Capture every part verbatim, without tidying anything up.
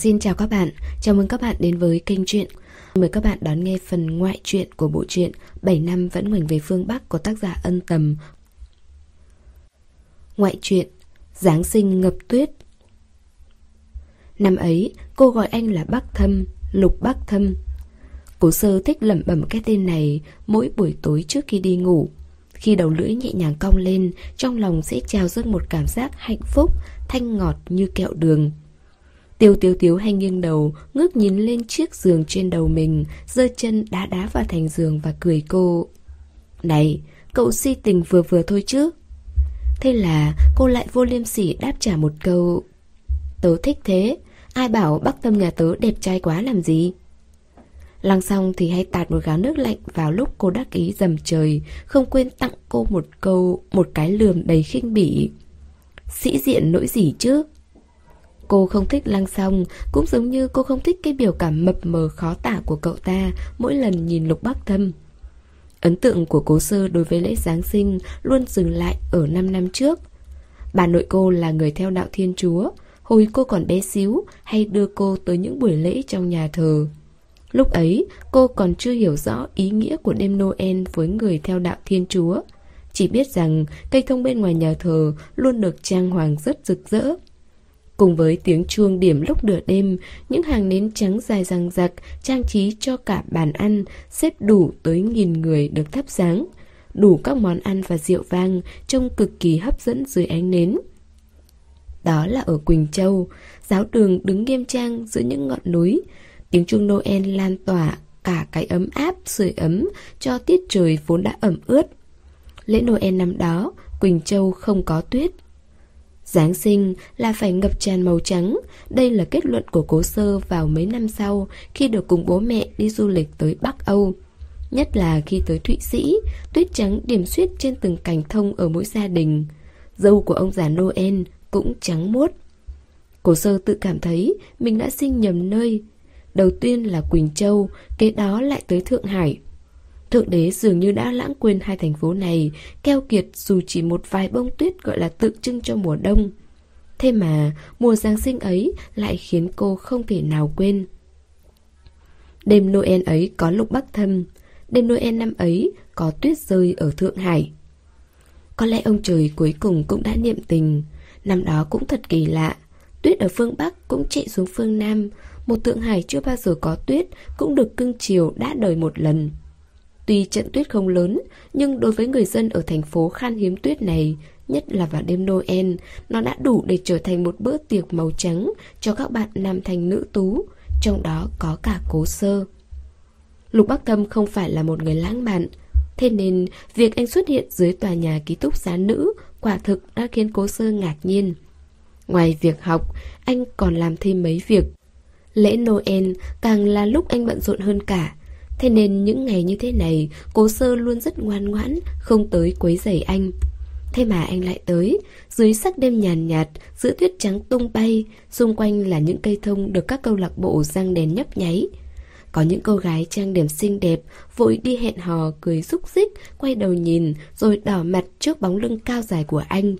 Xin chào các bạn, chào mừng các bạn đến với kênh truyện. Mời các bạn đón nghe phần ngoại truyện của bộ truyện bảy năm vẫn ngoảnh về phương Bắc của tác giả Ân Tầm. Ngoại truyện Giáng sinh ngập tuyết. Năm ấy, cô gọi anh là Bắc Thâm, Lục Bắc Thâm. Cố Sơ thích lẩm bẩm cái tên này mỗi buổi tối trước khi đi ngủ. Khi đầu lưỡi nhẹ nhàng cong lên, trong lòng sẽ trào dâng một cảm giác hạnh phúc, thanh ngọt như kẹo đường. Tiêu Tiêu Tiếu hay nghiêng đầu, ngước nhìn lên chiếc giường trên đầu mình, giơ chân đá đá vào thành giường và cười cô. Này, cậu si tình vừa vừa thôi chứ? Thế là cô lại vô liêm sỉ đáp trả một câu. Tớ thích thế, ai bảo Bắc Thâm nhà tớ đẹp trai quá làm gì? Lăng xong thì hay tạt một gáo nước lạnh vào lúc cô đắc ý dầm trời, không quên tặng cô một câu, một cái lườm đầy khinh bỉ. Sĩ diện nỗi gì chứ? Cô không thích Lăng Song, cũng giống như cô không thích cái biểu cảm mập mờ khó tả của cậu ta mỗi lần nhìn Lục Bắc Thâm. Ấn tượng của Cố Sơ đối với lễ Giáng sinh luôn dừng lại ở năm năm trước. Bà nội cô là người theo đạo Thiên Chúa, hồi cô còn bé xíu hay đưa cô tới những buổi lễ trong nhà thờ. Lúc ấy, cô còn chưa hiểu rõ ý nghĩa của đêm Noel với người theo đạo Thiên Chúa. Chỉ biết rằng cây thông bên ngoài nhà thờ luôn được trang hoàng rất rực rỡ. Cùng với tiếng chuông điểm lúc nửa đêm, những hàng nến trắng dài dằng dặc trang trí cho cả bàn ăn, xếp đủ tới nghìn người được thắp sáng. Đủ các món ăn và rượu vang trông cực kỳ hấp dẫn dưới ánh nến. Đó là ở Quỳnh Châu, giáo đường đứng nghiêm trang giữa những ngọn núi. Tiếng chuông Noel lan tỏa cả cái ấm áp sưởi ấm cho tiết trời vốn đã ẩm ướt. Lễ Noel năm đó, Quỳnh Châu không có tuyết. Giáng sinh là phải ngập tràn màu trắng, đây là kết luận của Cố Sơ vào mấy năm sau khi được cùng bố mẹ đi du lịch tới Bắc Âu. Nhất là khi tới Thụy Sĩ, tuyết trắng điểm xuyết trên từng cành thông ở mỗi gia đình. Dâu của ông già Noel cũng trắng muốt. Cố Sơ tự cảm thấy mình đã sinh nhầm nơi. Đầu tiên là Quỳnh Châu, kế đó lại tới Thượng Hải. Thượng Đế dường như đã lãng quên hai thành phố này, keo kiệt dù chỉ một vài bông tuyết gọi là tượng trưng cho mùa đông. Thế mà, mùa Giáng sinh ấy lại khiến cô không thể nào quên. Đêm Noel ấy có Lục Bắc Thâm, đêm Noel năm ấy có tuyết rơi ở Thượng Hải. Có lẽ ông trời cuối cùng cũng đã niệm tình. Năm đó cũng thật kỳ lạ, tuyết ở phương Bắc cũng chạy xuống phương Nam. Một Thượng Hải chưa bao giờ có tuyết cũng được cưng chiều đã đời một lần. Tuy trận tuyết không lớn, nhưng đối với người dân ở thành phố khan hiếm tuyết này, nhất là vào đêm Noel, nó đã đủ để trở thành một bữa tiệc màu trắng cho các bạn nam thanh nữ tú, trong đó có cả Cố Sơ. Lục Bắc Thâm không phải là một người lãng mạn, thế nên việc anh xuất hiện dưới tòa nhà ký túc xá nữ quả thực đã khiến Cố Sơ ngạc nhiên. Ngoài việc học, anh còn làm thêm mấy việc. Lễ Noel càng là lúc anh bận rộn hơn cả. Thế nên những ngày như thế này, Cố Sơ luôn rất ngoan ngoãn, không tới quấy rầy anh. Thế mà anh lại tới, dưới sắc đêm nhàn nhạt, giữa tuyết trắng tung bay, xung quanh là những cây thông được các câu lạc bộ răng đèn nhấp nháy. Có những cô gái trang điểm xinh đẹp, vội đi hẹn hò, cười xúc xích, quay đầu nhìn, rồi đỏ mặt trước bóng lưng cao dài của anh.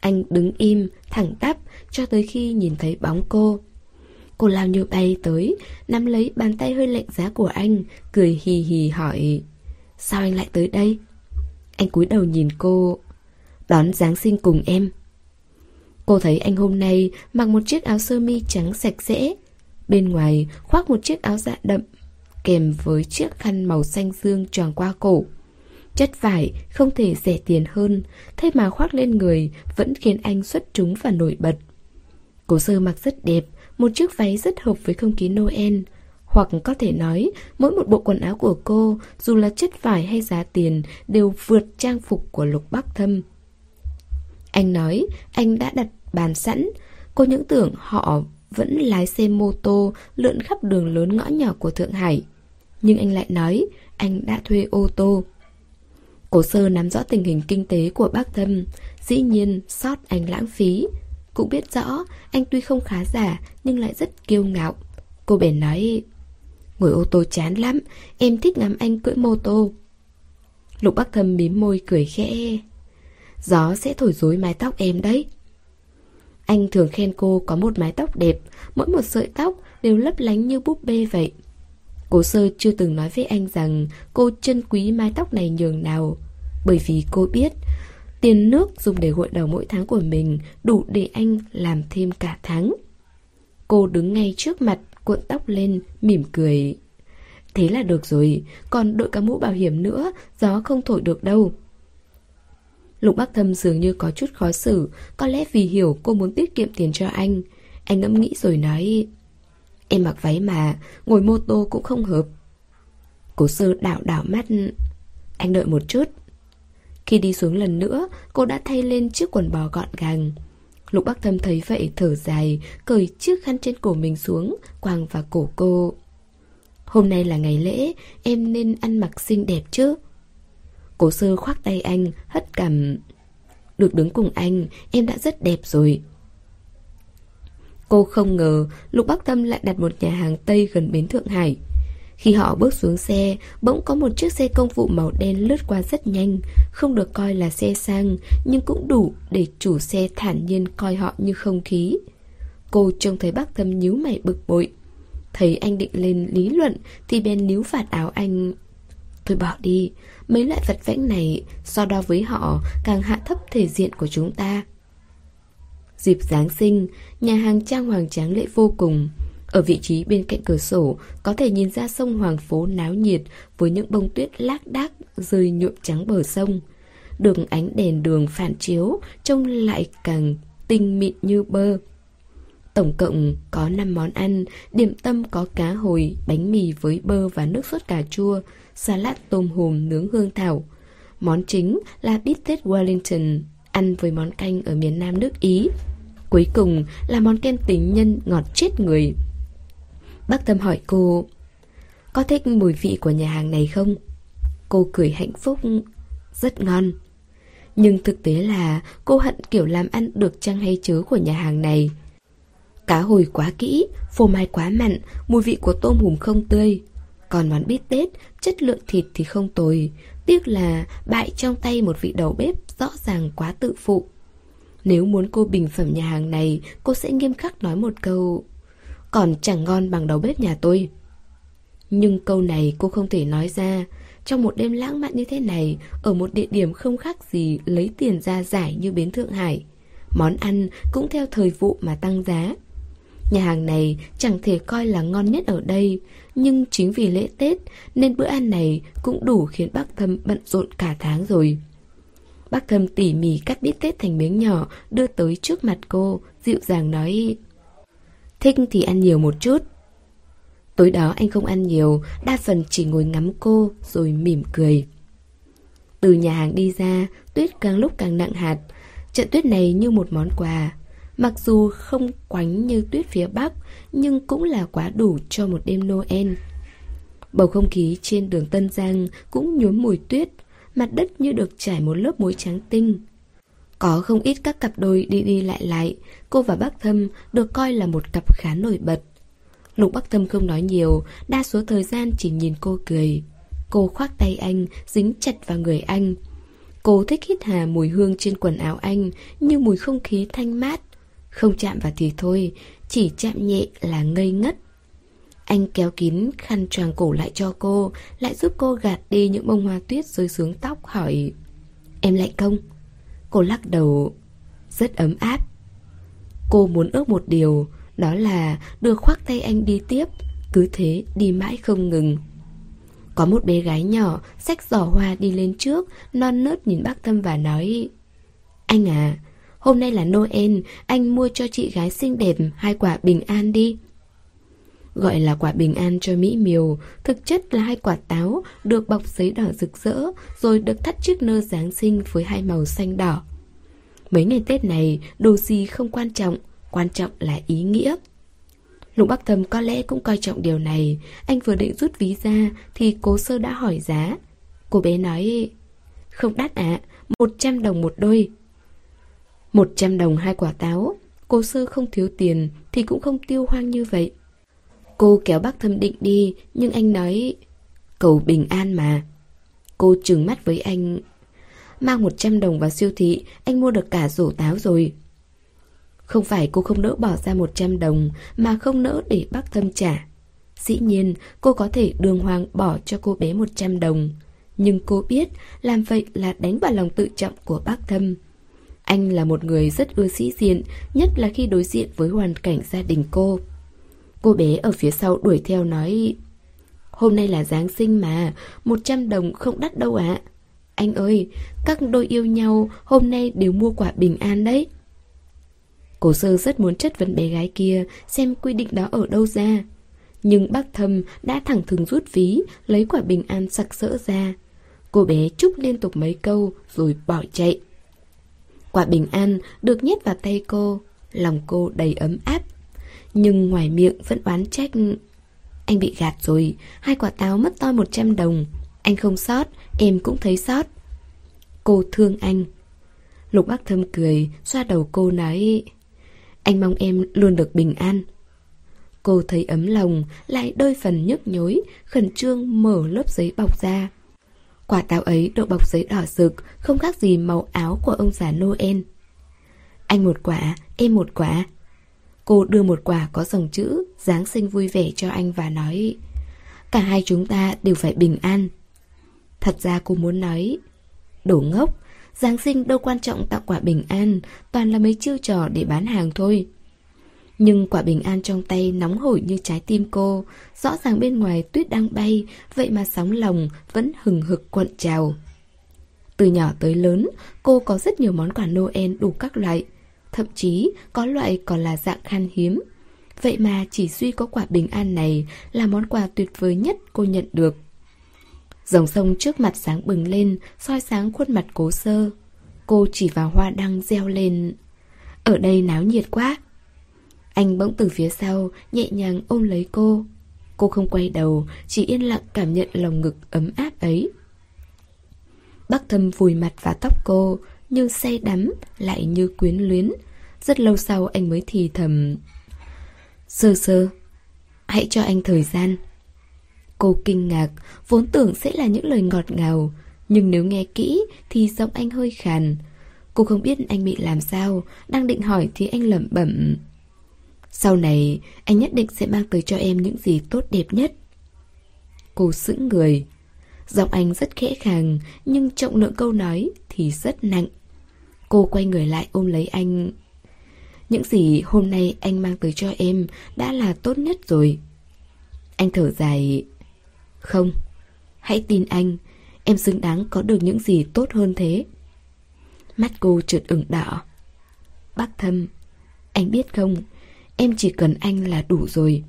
Anh đứng im, thẳng tắp, cho tới khi nhìn thấy bóng cô. Cô lao như bay tới, nắm lấy bàn tay hơi lạnh giá của anh, cười hì hì hỏi: Sao anh lại tới đây? Anh cúi đầu nhìn cô: Đón Giáng sinh cùng em. Cô thấy anh hôm nay mặc một chiếc áo sơ mi trắng sạch sẽ, bên ngoài khoác một chiếc áo dạ đậm, kèm với chiếc khăn màu xanh dương choàng qua cổ. Chất vải không thể rẻ tiền hơn, thế mà khoác lên người vẫn khiến anh xuất chúng và nổi bật. Cố Sơ mặc rất đẹp, một chiếc váy rất hợp với không khí Noel. Hoặc có thể nói, mỗi một bộ quần áo của cô, dù là chất vải hay giá tiền, đều vượt trang phục của Lục Bắc Thâm. Anh nói, anh đã đặt bàn sẵn. Cô những tưởng họ vẫn lái xe mô tô lượn khắp đường lớn ngõ nhỏ của Thượng Hải. Nhưng anh lại nói, anh đã thuê ô tô. Cố Sơ nắm rõ tình hình kinh tế của Bắc Thâm. Dĩ nhiên, sót anh lãng phí. Cũng biết rõ, anh tuy không khá giả nhưng lại rất kiêu ngạo. Cô bèn nói: Ngồi ô tô chán lắm, em thích ngắm anh cưỡi mô tô. Lục Bắc Thâm mím môi cười khẽ: Gió sẽ thổi rối mái tóc em đấy. Anh thường khen cô có một mái tóc đẹp, mỗi một sợi tóc đều lấp lánh như búp bê vậy. Cố Sơ chưa từng nói với anh rằng cô trân quý mái tóc này nhường nào, bởi vì cô biết tiền nước dùng để gội đầu mỗi tháng của mình đủ để anh làm thêm cả tháng. Cô đứng ngay trước mặt, cuộn tóc lên, mỉm cười. Thế là được rồi, còn đội cả mũ bảo hiểm nữa, gió không thổi được đâu. Lục Bắc Thâm dường như có chút khó xử, có lẽ vì hiểu cô muốn tiết kiệm tiền cho anh. Anh ngẫm nghĩ rồi nói, em mặc váy mà, ngồi mô tô cũng không hợp. Cố Sơ đảo đảo mắt, anh đợi một chút. Khi đi xuống lần nữa, cô đã thay lên chiếc quần bò gọn gàng. Lục Bắc Thâm thấy vậy thở dài, cởi chiếc khăn trên cổ mình xuống, quàng vào cổ cô. Hôm nay là ngày lễ, em nên ăn mặc xinh đẹp chứ. Cố Sơ khoác tay anh, hất cằm. Được đứng cùng anh, em đã rất đẹp rồi. Cô không ngờ Lục Bắc Thâm lại đặt một nhà hàng Tây gần bến Thượng Hải. Khi họ bước xuống xe, bỗng có một chiếc xe công vụ màu đen lướt qua rất nhanh, không được coi là xe sang, nhưng cũng đủ để chủ xe thản nhiên coi họ như không khí. Cô trông thấy Bắc Thâm nhíu mày bực bội. Thấy anh định lên lý luận thì bèn níu vạt áo anh. Thôi bỏ đi, mấy loại vật vãnh này so đo với họ càng hạ thấp thể diện của chúng ta. Dịp Giáng sinh, nhà hàng trang hoàng tráng lệ vô cùng. Ở vị trí bên cạnh cửa sổ, có thể nhìn ra sông Hoàng Phố náo nhiệt với những bông tuyết lác đác rơi nhuộm trắng bờ sông. Được ánh đèn đường phản chiếu, trông lại càng tinh mịn như bơ. Tổng cộng có năm món ăn, điểm tâm có cá hồi, bánh mì với bơ và nước sốt cà chua, salad tôm hùm nướng hương thảo. Món chính là bít tết Wellington, ăn với món canh ở miền Nam nước Ý. Cuối cùng là món kem tính nhân ngọt chết người. Bắc Thâm hỏi cô, có thích mùi vị của nhà hàng này không? Cô cười hạnh phúc, rất ngon. Nhưng thực tế là cô hận kiểu làm ăn được chăng hay chớ của nhà hàng này. Cá hồi quá kỹ, phô mai quá mặn, mùi vị của tôm hùm không tươi. Còn món bít tết, chất lượng thịt thì không tồi, tiếc là bại trong tay một vị đầu bếp rõ ràng quá tự phụ. Nếu muốn cô bình phẩm nhà hàng này, cô sẽ nghiêm khắc nói một câu, còn chẳng ngon bằng đầu bếp nhà tôi. Nhưng câu này cô không thể nói ra. Trong một đêm lãng mạn như thế này, ở một địa điểm không khác gì lấy tiền ra giải như bến Thượng Hải, món ăn cũng theo thời vụ mà tăng giá. Nhà hàng này chẳng thể coi là ngon nhất ở đây, nhưng chính vì lễ Tết nên bữa ăn này cũng đủ khiến Bắc Thâm bận rộn cả tháng rồi. Bắc Thâm tỉ mỉ cắt bít tết thành miếng nhỏ, đưa tới trước mặt cô, dịu dàng nói, thích thì ăn nhiều một chút. Tối đó anh không ăn nhiều, đa phần chỉ ngồi ngắm cô rồi mỉm cười. Từ nhà hàng đi ra, tuyết càng lúc càng nặng hạt. Trận tuyết này như một món quà, mặc dù không quánh như tuyết phía Bắc, nhưng cũng là quá đủ cho một đêm Noel. Bầu không khí trên đường Tân Giang cũng nhuốm mùi tuyết, mặt đất như được trải một lớp muối trắng tinh. Có không ít các cặp đôi đi đi lại lại, cô và Bắc Thâm được coi là một cặp khá nổi bật. Lục Bắc Thâm không nói nhiều, đa số thời gian chỉ nhìn cô cười. Cô khoác tay anh, dính chặt vào người anh. Cô thích hít hà mùi hương trên quần áo anh, như mùi không khí thanh mát. Không chạm vào thì thôi, chỉ chạm nhẹ là ngây ngất. Anh kéo kín khăn choàng cổ lại cho cô, lại giúp cô gạt đi những bông hoa tuyết rơi xuống tóc, hỏi, em lạnh không? Cô lắc đầu, rất ấm áp. Cô muốn ước một điều, đó là được khoác tay anh đi tiếp, cứ thế đi mãi không ngừng. Có một bé gái nhỏ xách giỏ hoa đi lên trước, non nớt nhìn Bắc Thâm và nói, anh à, hôm nay là Noel, anh mua cho chị gái xinh đẹp hai quả bình an đi. Gọi là quả bình an cho mỹ miều, thực chất là hai quả táo được bọc giấy đỏ rực rỡ, rồi được thắt chiếc nơ Giáng sinh với hai màu xanh đỏ. Mấy ngày Tết này, đồ gì không quan trọng, quan trọng là ý nghĩa. Lục Bắc Thâm có lẽ cũng coi trọng điều này. Anh vừa định rút ví ra thì Cố Sơ đã hỏi giá. Cô bé nói, không đắt ạ, một trăm đồng một đôi. Một trăm đồng hai quả táo. Cố Sơ không thiếu tiền thì cũng không tiêu hoang như vậy. Cô kéo Bắc Thâm định đi, nhưng anh nói, cầu bình an mà. Cô trừng mắt với anh, mang một trăm đồng vào siêu thị, anh mua được cả rổ táo rồi. Không phải cô không nỡ bỏ ra một trăm đồng, mà không nỡ để Bắc Thâm trả. Dĩ nhiên, cô có thể đường hoàng bỏ cho cô bé một trăm đồng. Nhưng cô biết, làm vậy là đánh vào lòng tự trọng của Bắc Thâm. Anh là một người rất ưa sĩ diện, nhất là khi đối diện với hoàn cảnh gia đình cô. Cô bé ở phía sau đuổi theo nói: "Hôm nay là Giáng sinh mà, một trăm đồng không đắt đâu ạ. À. Anh ơi, các đôi yêu nhau hôm nay đều mua quả bình an đấy." Cổ Sơ rất muốn chất vấn bé gái kia xem quy định đó ở đâu ra. Nhưng Bắc Thâm đã thẳng thừng rút ví, lấy quả bình an sặc sỡ ra. Cô bé chúc liên tục mấy câu rồi bỏ chạy. Quả bình an được nhét vào tay cô, lòng cô đầy ấm áp. Nhưng ngoài miệng vẫn oán trách: "Anh bị gạt rồi, hai quả táo mất toi một trăm đồng. Anh không sót, em cũng thấy sót. Cô thương anh." Lục Bắc Thâm cười, xoa đầu cô nói: "Anh mong em luôn được bình an." Cô thấy ấm lòng, lại đôi phần nhức nhối, khẩn trương mở lớp giấy bọc ra. Quả táo ấy độ bọc giấy đỏ rực, không khác gì màu áo của ông già Noel. "Anh một quả, em một quả." Cô đưa một quả có dòng chữ Giáng sinh vui vẻ cho anh và nói: "Cả hai chúng ta đều phải bình an." Thật ra cô muốn nói: "Đồ ngốc, Giáng sinh đâu quan trọng tặng quả bình an, toàn là mấy chiêu trò để bán hàng thôi." Nhưng quả bình an trong tay nóng hổi như trái tim cô, rõ ràng bên ngoài tuyết đang bay, vậy mà sóng lòng vẫn hừng hực cuộn trào. Từ nhỏ tới lớn, cô có rất nhiều món quà Noel đủ các loại, thậm chí có loại còn là dạng khan hiếm. Vậy mà chỉ duy có quả bình an này là món quà tuyệt vời nhất cô nhận được. Dòng sông trước mặt sáng bừng lên, soi sáng khuôn mặt Cố Sơ. Cô chỉ vào hoa đăng reo lên: "Ở đây náo nhiệt quá." Anh bỗng từ phía sau nhẹ nhàng ôm lấy cô. Cô không quay đầu, chỉ yên lặng cảm nhận lồng ngực ấm áp ấy. Bắc Thâm vùi mặt vào tóc cô, như say đắm lại như quyến luyến. Rất lâu sau anh mới thì thầm: "Sơ Sơ, hãy cho anh thời gian." Cô kinh ngạc, vốn tưởng sẽ là những lời ngọt ngào, nhưng nếu nghe kỹ thì giọng anh hơi khàn. Cô không biết anh bị làm sao, đang định hỏi thì anh lẩm bẩm: "Sau này anh nhất định sẽ mang tới cho em những gì tốt đẹp nhất." Cô sững người. Giọng anh rất khẽ khàng, nhưng trọng lượng câu nói thì rất nặng. Cô quay người lại ôm lấy anh. "Những gì hôm nay anh mang tới cho em đã là tốt nhất rồi." Anh thở dài: "Không, hãy tin anh, em xứng đáng có được những gì tốt hơn thế." Mắt cô chợt ửng đỏ. "Bắc Thâm, anh biết không, em chỉ cần anh là đủ rồi."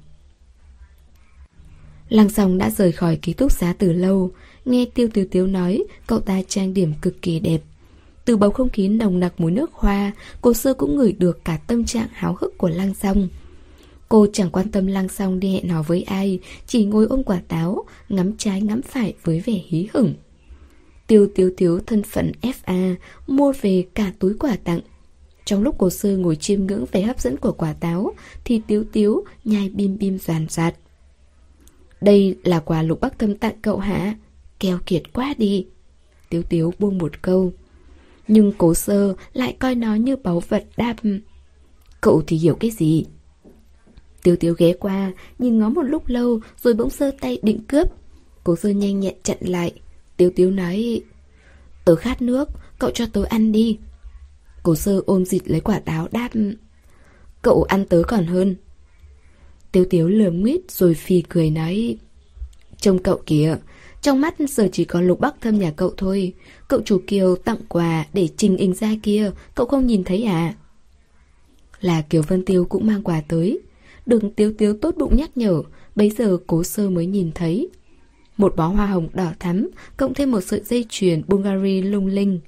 Lăng Song đã rời khỏi ký túc xá từ lâu. Nghe Tiêu Tiêu Tiếu nói cậu ta trang điểm cực kỳ đẹp. Từ bầu không khí nồng nặc mùi nước hoa, Cô Sơ cũng ngửi được cả tâm trạng háo hức của Lăng Song. Cô chẳng quan tâm Lăng Song đi hẹn hò với ai, chỉ ngồi ôm quả táo, ngắm trái ngắm phải với vẻ hí hửng. Tiêu Tiêu Tiếu thân phận ép a, mua về cả túi quà tặng. Trong lúc Cô Sơ ngồi chiêm ngưỡng vẻ hấp dẫn của quả táo, thì Tiếu Tiếu nhai bim bim giàn giạt. "Đây là quà Lục Bắc Thâm tặng cậu hả? Keo kiệt quá đi." Tiếu Tiếu buông một câu. Nhưng Cố Sơ lại coi nó như báu vật đáp: "Cậu thì hiểu cái gì?" Tiếu Tiếu ghé qua, nhìn ngó một lúc lâu rồi bỗng giơ tay định cướp. Cố Sơ nhanh nhẹn chặn lại. Tiếu Tiếu nói: "Tớ khát nước, cậu cho tớ ăn đi." Cố Sơ ôm dịt lấy quả táo đáp: "Cậu ăn tớ còn hơn." Tiếu Tiếu lườm nguyết rồi phì cười nói: "Trông cậu kìa, trong mắt giờ chỉ còn Lục Bắc Thâm nhà cậu thôi. Cậu chủ Kiều tặng quà để trình hình ra kia, cậu không nhìn thấy à?" Là Kiều Vân Tiêu cũng mang quà tới. Đừng Tiếu Tiếu tốt bụng nhắc nhở, bấy giờ Cố Sơ mới nhìn thấy. Một bó hoa hồng đỏ thắm, cộng thêm một sợi dây chuyền Bulgari lung linh.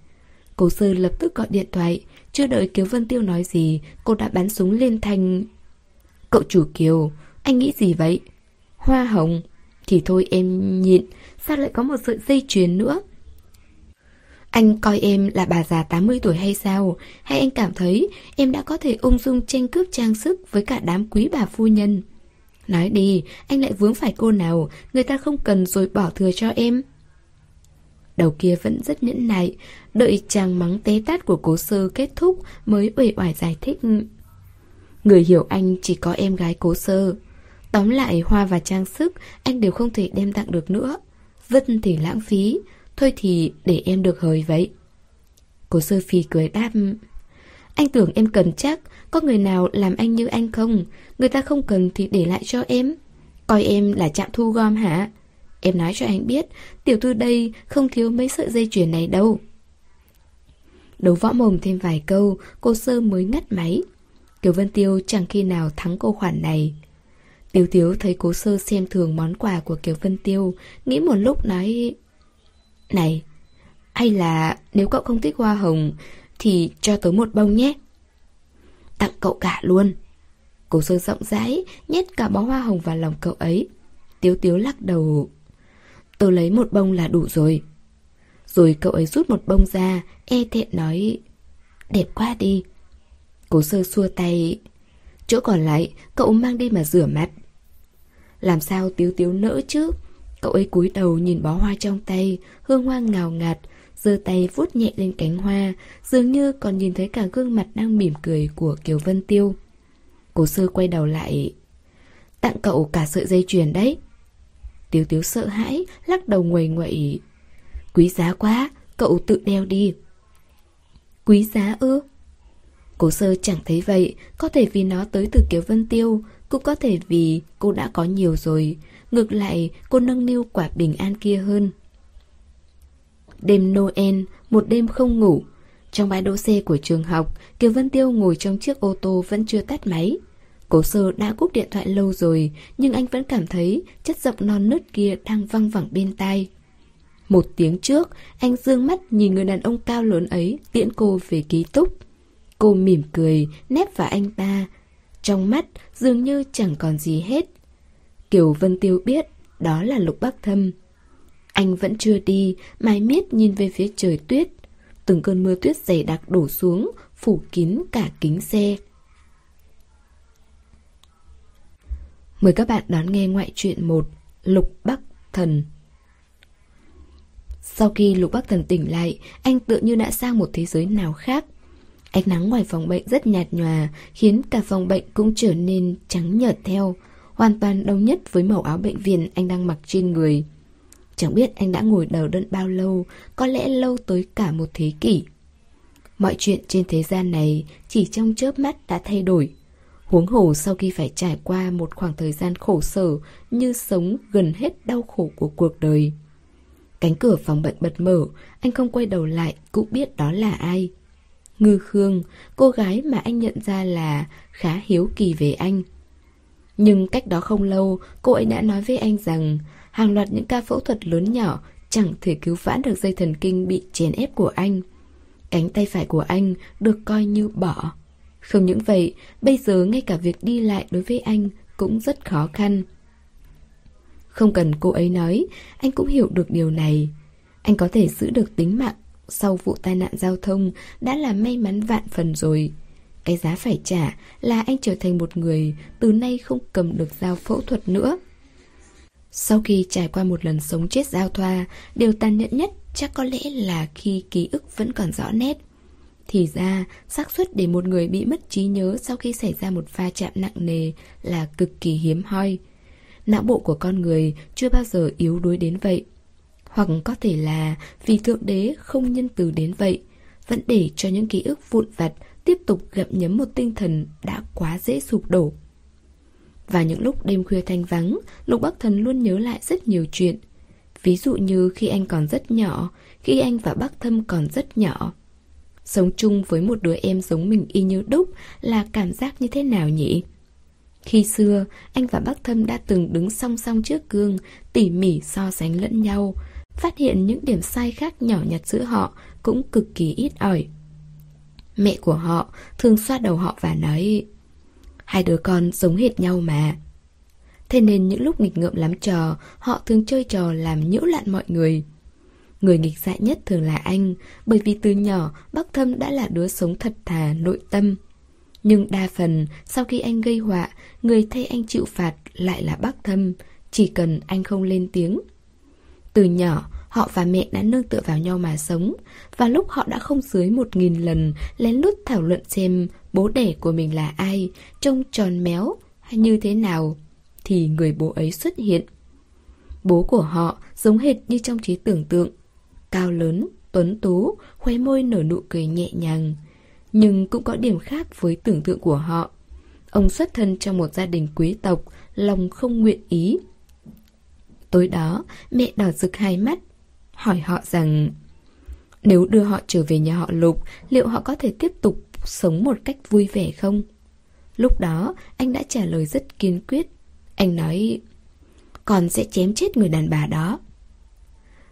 Cố Sơ lập tức gọi điện thoại. Chưa đợi Kiều Vân Tiêu nói gì, cô đã bắn súng lên thành: "Cậu chủ Kiều, anh nghĩ gì vậy? Hoa hồng thì thôi em nhịn, sao lại có một sợi dây chuyền nữa? Anh coi em là bà già tám mươi tuổi hay sao? Hay anh cảm thấy em đã có thể ung dung tranh cướp trang sức với cả đám quý bà phu nhân? Nói đi, anh lại vướng phải cô nào, người ta không cần rồi bỏ thừa cho em." Đầu kia vẫn rất nhẫn nại, đợi chàng mắng té tát của Cố Sơ kết thúc mới uể oải giải thích: Người hiểu anh chỉ có em gái Cố Sơ. Tóm lại hoa và trang sức anh đều không thể đem tặng được nữa. Vứt thì lãng phí, thôi thì để em được hời vậy. Cố Sơ Phi cười đáp, anh tưởng em cần chắc, có người nào làm anh như anh không? Người ta không cần thì để lại cho em. Coi em là trạm thu gom hả? Em nói cho anh biết, tiểu thư đây không thiếu mấy sợi dây chuyền này đâu. Đấu võ mồm thêm vài câu, Cố Sơ mới ngắt máy. Kiều Vân Tiêu chẳng khi nào thắng cô khoản này. Tiếu Tiếu thấy Cố Sơ xem thường món quà của Kiều Vân Tiêu, nghĩ một lúc nói, này, hay là nếu cậu không thích hoa hồng thì cho tớ một bông nhé. Tặng cậu cả luôn. Cố Sơ rộng rãi nhét cả bó hoa hồng vào lòng cậu ấy. Tiếu Tiếu lắc đầu, tớ lấy một bông là đủ rồi. Rồi cậu ấy rút một bông ra, e thẹn nói, đẹp quá đi. Cố Sơ xua tay, chỗ còn lại cậu mang đi mà rửa mặt. Làm sao Tiếu Tiếu nỡ chứ? Cậu ấy cúi đầu nhìn bó hoa trong tay, hương hoa ngào ngạt, giơ tay vuốt nhẹ lên cánh hoa, dường như còn nhìn thấy cả gương mặt đang mỉm cười của Kiều Vân Tiêu. Cố Sơ quay đầu lại, tặng cậu cả sợi dây chuyền đấy. Tiếu Tiếu sợ hãi, lắc đầu nguầy nguậy, quý giá quá, cậu tự đeo đi. Quý giá ư? Cố Sơ chẳng thấy vậy, có thể vì nó tới từ Kiều Vân Tiêu, cũng có thể vì cô đã có nhiều rồi. Ngược lại, cô nâng niu quả bình an kia hơn. Đêm Noel, một đêm không ngủ. Trong bãi đỗ xe của trường học, Kiều Vân Tiêu ngồi trong chiếc ô tô vẫn chưa tắt máy. Cố Sơ đã cúp điện thoại lâu rồi, nhưng anh vẫn cảm thấy chất giọng non nớt kia đang văng vẳng bên tai. Một tiếng trước, anh dương mắt nhìn người đàn ông cao lớn ấy tiễn cô về ký túc. Cô mỉm cười, nép vào anh ta. Trong mắt dường như chẳng còn gì hết. Kiều Vân Tiêu biết đó là Lục Bắc Thâm. Anh vẫn chưa đi, mải miết nhìn về phía trời tuyết. Từng cơn mưa tuyết dày đặc đổ xuống, phủ kín cả kính xe. Mời các bạn đón nghe ngoại truyện một, Lục Bắc Thần. Sau khi Lục Bắc Thần tỉnh lại, anh tựa như đã sang một thế giới nào khác. Ánh nắng ngoài phòng bệnh rất nhạt nhòa, khiến cả phòng bệnh cũng trở nên trắng nhợt theo, hoàn toàn đồng nhất với màu áo bệnh viện anh đang mặc trên người. Chẳng biết anh đã ngồi đờ đẫn bao lâu, có lẽ lâu tới cả một thế kỷ. Mọi chuyện trên thế gian này chỉ trong chớp mắt đã thay đổi. Huống hồ sau khi phải trải qua một khoảng thời gian khổ sở như sống gần hết đau khổ của cuộc đời. Cánh cửa phòng bệnh bật mở, anh không quay đầu lại cũng biết đó là ai. Ngư Khương, cô gái mà anh nhận ra là khá hiếu kỳ về anh. Nhưng cách đó không lâu, cô ấy đã nói với anh rằng hàng loạt những ca phẫu thuật lớn nhỏ chẳng thể cứu vãn được dây thần kinh bị chèn ép của anh. Cánh tay phải của anh được coi như bỏ. Không những vậy, bây giờ ngay cả việc đi lại đối với anh cũng rất khó khăn. Không cần cô ấy nói, anh cũng hiểu được điều này. Anh có thể giữ được tính mạng sau vụ tai nạn giao thông đã là may mắn vạn phần rồi. Cái giá phải trả là anh trở thành một người từ nay không cầm được dao phẫu thuật nữa. Sau khi trải qua một lần sống chết giao thoa, điều tàn nhẫn nhất chắc có lẽ là khi ký ức vẫn còn rõ nét. Thì ra, xác suất để một người bị mất trí nhớ sau khi xảy ra một va chạm nặng nề là cực kỳ hiếm hoi. Não bộ của con người chưa bao giờ yếu đuối đến vậy. Hoặc có thể là vì Thượng Đế không nhân từ đến vậy, vẫn để cho những ký ức vụn vặt tiếp tục gặm nhấm một tinh thần đã quá dễ sụp đổ. Và những lúc đêm khuya thanh vắng, Lục Bắc Thần luôn nhớ lại rất nhiều chuyện. Ví dụ như khi anh còn rất nhỏ, khi anh và Bắc Thâm còn rất nhỏ. Sống chung với một đứa em giống mình y như đúc là cảm giác như thế nào nhỉ? Khi xưa, anh và Bắc Thâm đã từng đứng song song trước gương, tỉ mỉ so sánh lẫn nhau, phát hiện những điểm sai khác nhỏ nhặt giữa họ cũng cực kỳ ít ỏi. Mẹ của họ thường xoa đầu họ và nói, hai đứa con giống hệt nhau mà. Thế nên những lúc nghịch ngợm lắm trò, họ thường chơi trò làm nhiễu loạn mọi người. Người nghịch dại nhất thường là anh, bởi vì từ nhỏ Bắc Thâm đã là đứa sống thật thà, nội tâm. Nhưng đa phần, sau khi anh gây họa, người thay anh chịu phạt lại là Bắc Thâm, chỉ cần anh không lên tiếng. Từ nhỏ, họ và mẹ đã nương tựa vào nhau mà sống, và lúc họ đã không dưới một nghìn lần lén lút thảo luận xem bố đẻ của mình là ai, trông tròn méo hay như thế nào, thì người bố ấy xuất hiện. Bố của họ giống hệt như trong trí tưởng tượng, cao lớn, tuấn tú, khóe môi nở nụ cười nhẹ nhàng. Nhưng cũng có điểm khác với tưởng tượng của họ. Ông xuất thân trong một gia đình quý tộc, lòng không nguyện ý. Tối đó, mẹ đỏ rực hai mắt, hỏi họ rằng nếu đưa họ trở về nhà họ Lục, liệu họ có thể tiếp tục sống một cách vui vẻ không? Lúc đó, anh đã trả lời rất kiên quyết. Anh nói, con sẽ chém chết người đàn bà đó.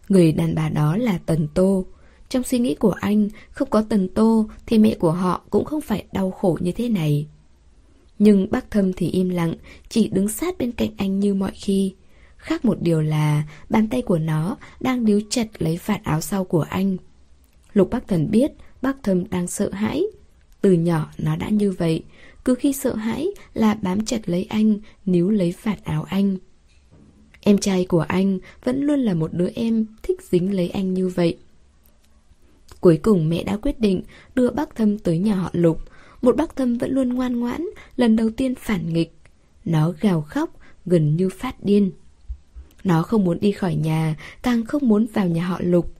Người đàn bà đó là Tần Tô. Trong suy nghĩ của anh, không có Tần Tô thì mẹ của họ cũng không phải đau khổ như thế này. Nhưng bác Thâm thì im lặng, chỉ đứng sát bên cạnh anh như mọi khi. Khác một điều là bàn tay của nó đang níu chặt lấy vạt áo sau của anh. Lục Bắc Thần biết bác Thâm đang sợ hãi. Từ nhỏ nó đã như vậy, cứ khi sợ hãi là bám chặt lấy anh, níu lấy vạt áo anh. Em trai của anh vẫn luôn là một đứa em thích dính lấy anh như vậy. Cuối cùng mẹ đã quyết định đưa bác Thâm tới nhà họ Lục. Một bác Thâm vẫn luôn ngoan ngoãn, lần đầu tiên phản nghịch. Nó gào khóc, gần như phát điên. Nó không muốn đi khỏi nhà, càng không muốn vào nhà họ Lục.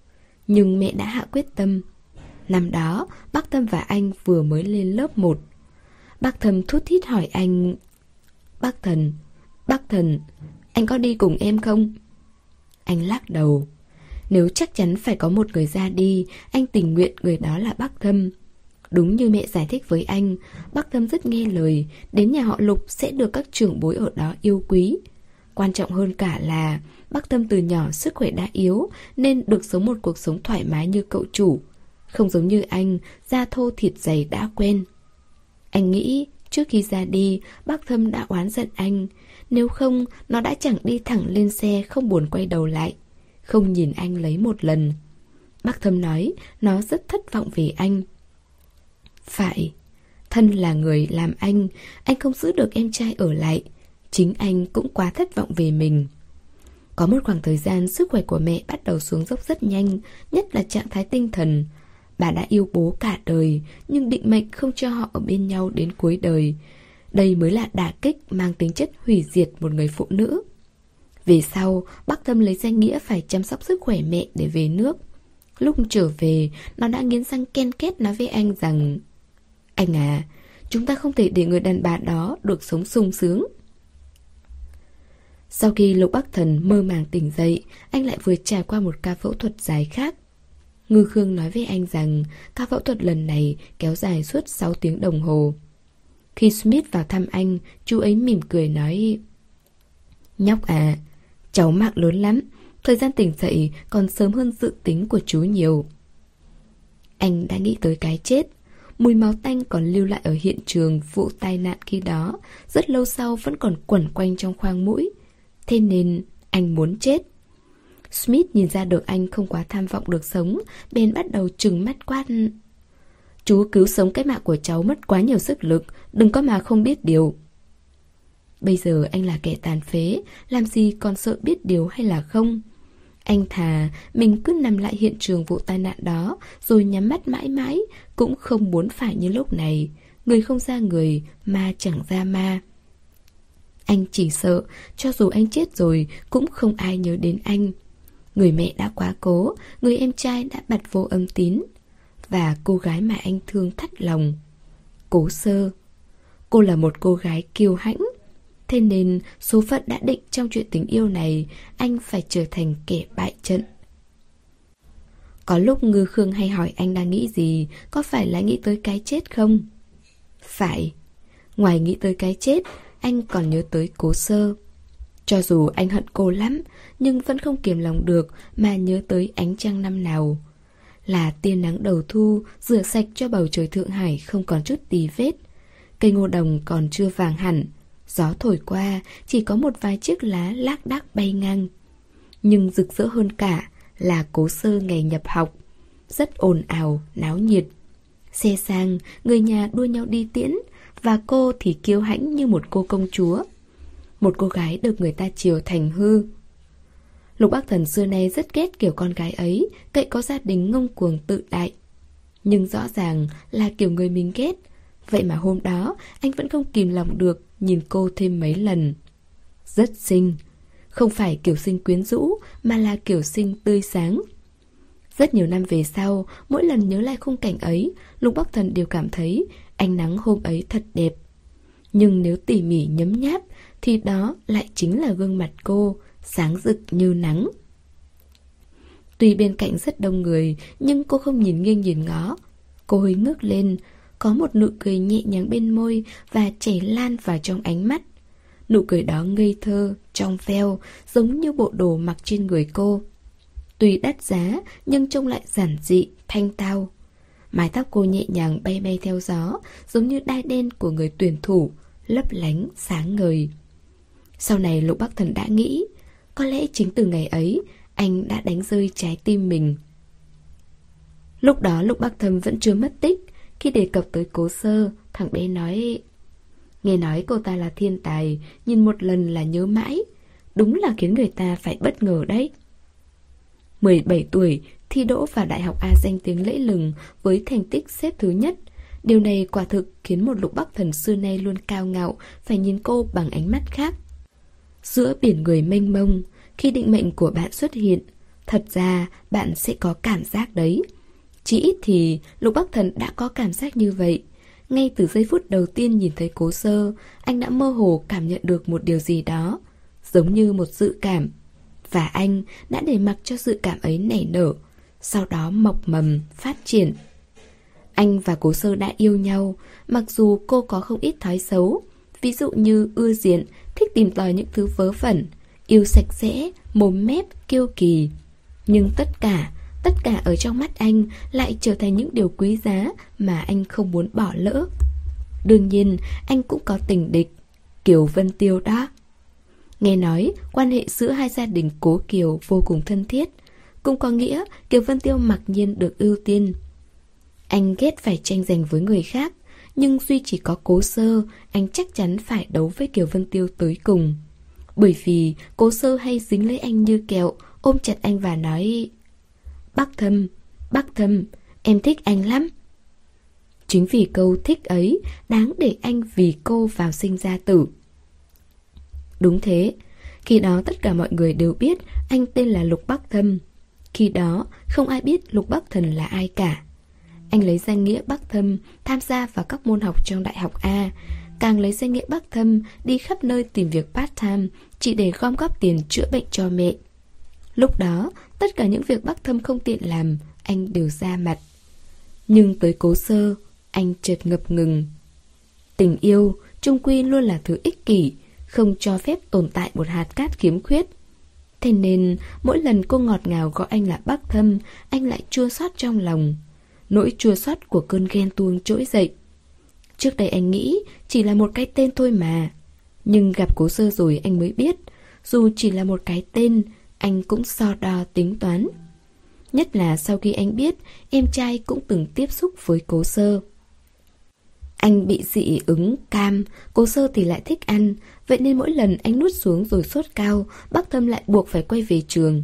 Nhưng mẹ đã hạ quyết tâm. Năm đó, bác Thâm và anh vừa mới lên lớp một. Bác Thâm thút thít hỏi anh, Bác Thần, Bác Thần, anh có đi cùng em không? Anh lắc đầu. Nếu chắc chắn phải có một người ra đi, anh tình nguyện người đó là bác Thâm. Đúng như mẹ giải thích với anh, bác Thâm rất nghe lời, đến nhà họ Lục sẽ được các trưởng bối ở đó yêu quý. Quan trọng hơn cả là bác Thâm từ nhỏ sức khỏe đã yếu nên được sống một cuộc sống thoải mái như cậu chủ. Không giống như anh, da thô thịt dày đã quen. Anh nghĩ trước khi ra đi, bác Thâm đã oán giận anh. Nếu không, nó đã chẳng đi thẳng lên xe không buồn quay đầu lại, không nhìn anh lấy một lần. Bác Thâm nói nó rất thất vọng về anh. Phải, thân là người làm anh, anh không giữ được em trai ở lại. Chính anh cũng quá thất vọng về mình. Có một khoảng thời gian sức khỏe của mẹ bắt đầu xuống dốc rất nhanh, nhất là trạng thái tinh thần. Bà đã yêu bố cả đời, nhưng định mệnh không cho họ ở bên nhau đến cuối đời. Đây mới là đả kích mang tính chất hủy diệt một người phụ nữ. Về sau, bác Thâm lấy danh nghĩa phải chăm sóc sức khỏe mẹ để về nước. Lúc trở về, nó đã nghiến răng ken két nói với anh rằng, anh à, chúng ta không thể để người đàn bà đó được sống sung sướng. Sau khi Lục Bắc Thần mơ màng tỉnh dậy, anh lại vừa trải qua một ca phẫu thuật dài khác. Ngư Khương nói với anh rằng ca phẫu thuật lần này kéo dài suốt sáu tiếng đồng hồ. Khi Smith vào thăm anh, chú ấy mỉm cười nói, nhóc à, cháu mạng lớn lắm, thời gian tỉnh dậy còn sớm hơn dự tính của chú nhiều. Anh đã nghĩ tới cái chết. Mùi máu tanh còn lưu lại ở hiện trường vụ tai nạn khi đó, rất lâu sau vẫn còn quẩn quanh trong khoang mũi. Thế nên anh muốn chết. Smith nhìn ra được anh không quá tham vọng được sống, bèn bắt đầu trừng mắt quát, chú cứu sống cái mạng của cháu mất quá nhiều sức lực, đừng có mà không biết điều. Bây giờ anh là kẻ tàn phế, làm gì còn sợ biết điều hay là không. Anh thà mình cứ nằm lại hiện trường vụ tai nạn đó, rồi nhắm mắt mãi mãi, cũng không muốn phải như lúc này. Người không ra người, ma chẳng ra ma. Anh chỉ sợ, cho dù anh chết rồi, cũng không ai nhớ đến anh. Người mẹ đã quá cố, người em trai đã bặt vô âm tín. Và cô gái mà anh thương thắt lòng, Cố Sơ. Cô là một cô gái kiêu hãnh. Thế nên số phận đã định trong chuyện tình yêu này, anh phải trở thành kẻ bại trận. Có lúc Ngư Khương hay hỏi anh đang nghĩ gì, có phải là nghĩ tới cái chết không? Phải. Ngoài nghĩ tới cái chết, anh còn nhớ tới Cố Sơ. Cho dù anh hận cô lắm, nhưng vẫn không kiềm lòng được mà nhớ tới ánh trăng năm nào. Là tia nắng đầu thu rửa sạch cho bầu trời Thượng Hải không còn chút tì vết. Cây ngô đồng còn chưa vàng hẳn. Gió thổi qua, chỉ có một vài chiếc lá lác đác bay ngang. Nhưng rực rỡ hơn cả là Cố Sơ ngày nhập học. Rất ồn ào, náo nhiệt. Xe sang, người nhà đua nhau đi tiễn, và cô thì kiêu hãnh như một cô công chúa. Một cô gái được người ta chiều thành hư. Lục Bắc Thần xưa nay rất ghét kiểu con gái ấy, cậy có gia đình ngông cuồng tự đại. Nhưng rõ ràng là kiểu người mình ghét. Vậy mà hôm đó, anh vẫn không kìm lòng được nhìn cô thêm mấy lần. Rất xinh. Không phải kiểu xinh quyến rũ, mà là kiểu xinh tươi sáng. Rất nhiều năm về sau, mỗi lần nhớ lại khung cảnh ấy, Lục Bắc Thần đều cảm thấy ánh nắng hôm ấy thật đẹp. Nhưng nếu tỉ mỉ nhấm nháp, thì đó lại chính là gương mặt cô, sáng rực như nắng. Tuy bên cạnh rất đông người, nhưng cô không nhìn nghiêng nhìn ngó. Cô hơi ngước lên, có một nụ cười nhẹ nhàng bên môi và chảy lan vào trong ánh mắt. Nụ cười đó ngây thơ, trong veo, giống như bộ đồ mặc trên người cô. Tuy đắt giá, nhưng trông lại giản dị, thanh tao. Mái tóc cô nhẹ nhàng bay bay theo gió, giống như đai đen của người tuyển thủ, lấp lánh, sáng ngời. Sau này Lục Bắc Thần đã nghĩ, có lẽ chính từ ngày ấy, anh đã đánh rơi trái tim mình. Lúc đó Lục Bắc Thần vẫn chưa mất tích. Khi đề cập tới Cố Sơ, thằng bé nói: nghe nói cô ta là thiên tài, nhìn một lần là nhớ mãi. Đúng là khiến người ta phải bất ngờ đấy. mười bảy tuổi, thi đỗ vào Đại học A danh tiếng lẫy lừng với thành tích xếp thứ nhất. Điều này quả thực khiến một Lục Bắc Thần xưa nay luôn cao ngạo phải nhìn cô bằng ánh mắt khác. Giữa biển người mênh mông, khi định mệnh của bạn xuất hiện, thật ra bạn sẽ có cảm giác đấy. Chỉ ít thì Lục Bắc Thần đã có cảm giác như vậy. Ngay từ giây phút đầu tiên nhìn thấy Cố Sơ, anh đã mơ hồ cảm nhận được một điều gì đó, giống như một dự cảm. Và anh đã để mặc cho dự cảm ấy nảy nở, sau đó mọc mầm, phát triển. Anh và Cố Sơ đã yêu nhau, mặc dù cô có không ít thói xấu, ví dụ như ưa diện, thích tìm tòi những thứ vớ vẩn, yêu sạch sẽ, mồm mép, kiêu kỳ. Nhưng tất cả, tất cả ở trong mắt anh lại trở thành những điều quý giá mà anh không muốn bỏ lỡ. Đương nhiên, anh cũng có tình địch, Kiều Vân Tiêu đó. Nghe nói, quan hệ giữa hai gia đình Cố Kiều vô cùng thân thiết. Cũng có nghĩa Kiều Vân Tiêu mặc nhiên được ưu tiên. Anh ghét phải tranh giành với người khác, nhưng duy chỉ có Cố Sơ, anh chắc chắn phải đấu với Kiều Vân Tiêu tới cùng. Bởi vì Cố Sơ hay dính lấy anh như kẹo, ôm chặt anh và nói: Bắc Thâm, Bắc Thâm, em thích anh lắm. Chính vì câu thích ấy đáng để anh vì cô vào sinh ra tử. Đúng thế, khi đó tất cả mọi người đều biết anh tên là Lục Bắc Thâm. Khi đó không ai biết Lục Bắc Thần là ai cả. Anh lấy danh nghĩa Bắc Thâm tham gia vào các môn học trong Đại học A, càng lấy danh nghĩa Bắc Thâm đi khắp nơi tìm việc part-time chỉ để gom góp tiền chữa bệnh cho mẹ. Lúc đó, tất cả những việc Bắc Thâm không tiện làm, anh đều ra mặt. Nhưng tới Cố Sơ, anh chợt ngập ngừng. Tình yêu, chung quy luôn là thứ ích kỷ, không cho phép tồn tại một hạt cát khiếm khuyết. Thế nên, mỗi lần cô ngọt ngào gọi anh là Bắc Thâm, anh lại chua xót trong lòng. Nỗi chua xót của cơn ghen tuông trỗi dậy. Trước đây anh nghĩ chỉ là một cái tên thôi mà. Nhưng gặp Cố Sơ rồi anh mới biết, dù chỉ là một cái tên, anh cũng so đo tính toán. Nhất là sau khi anh biết em trai cũng từng tiếp xúc với Cố Sơ. Anh bị dị ứng cam, Cố Sơ thì lại thích ăn. Vậy nên mỗi lần anh nuốt xuống rồi sốt cao, Bắc Thâm lại buộc phải quay về trường.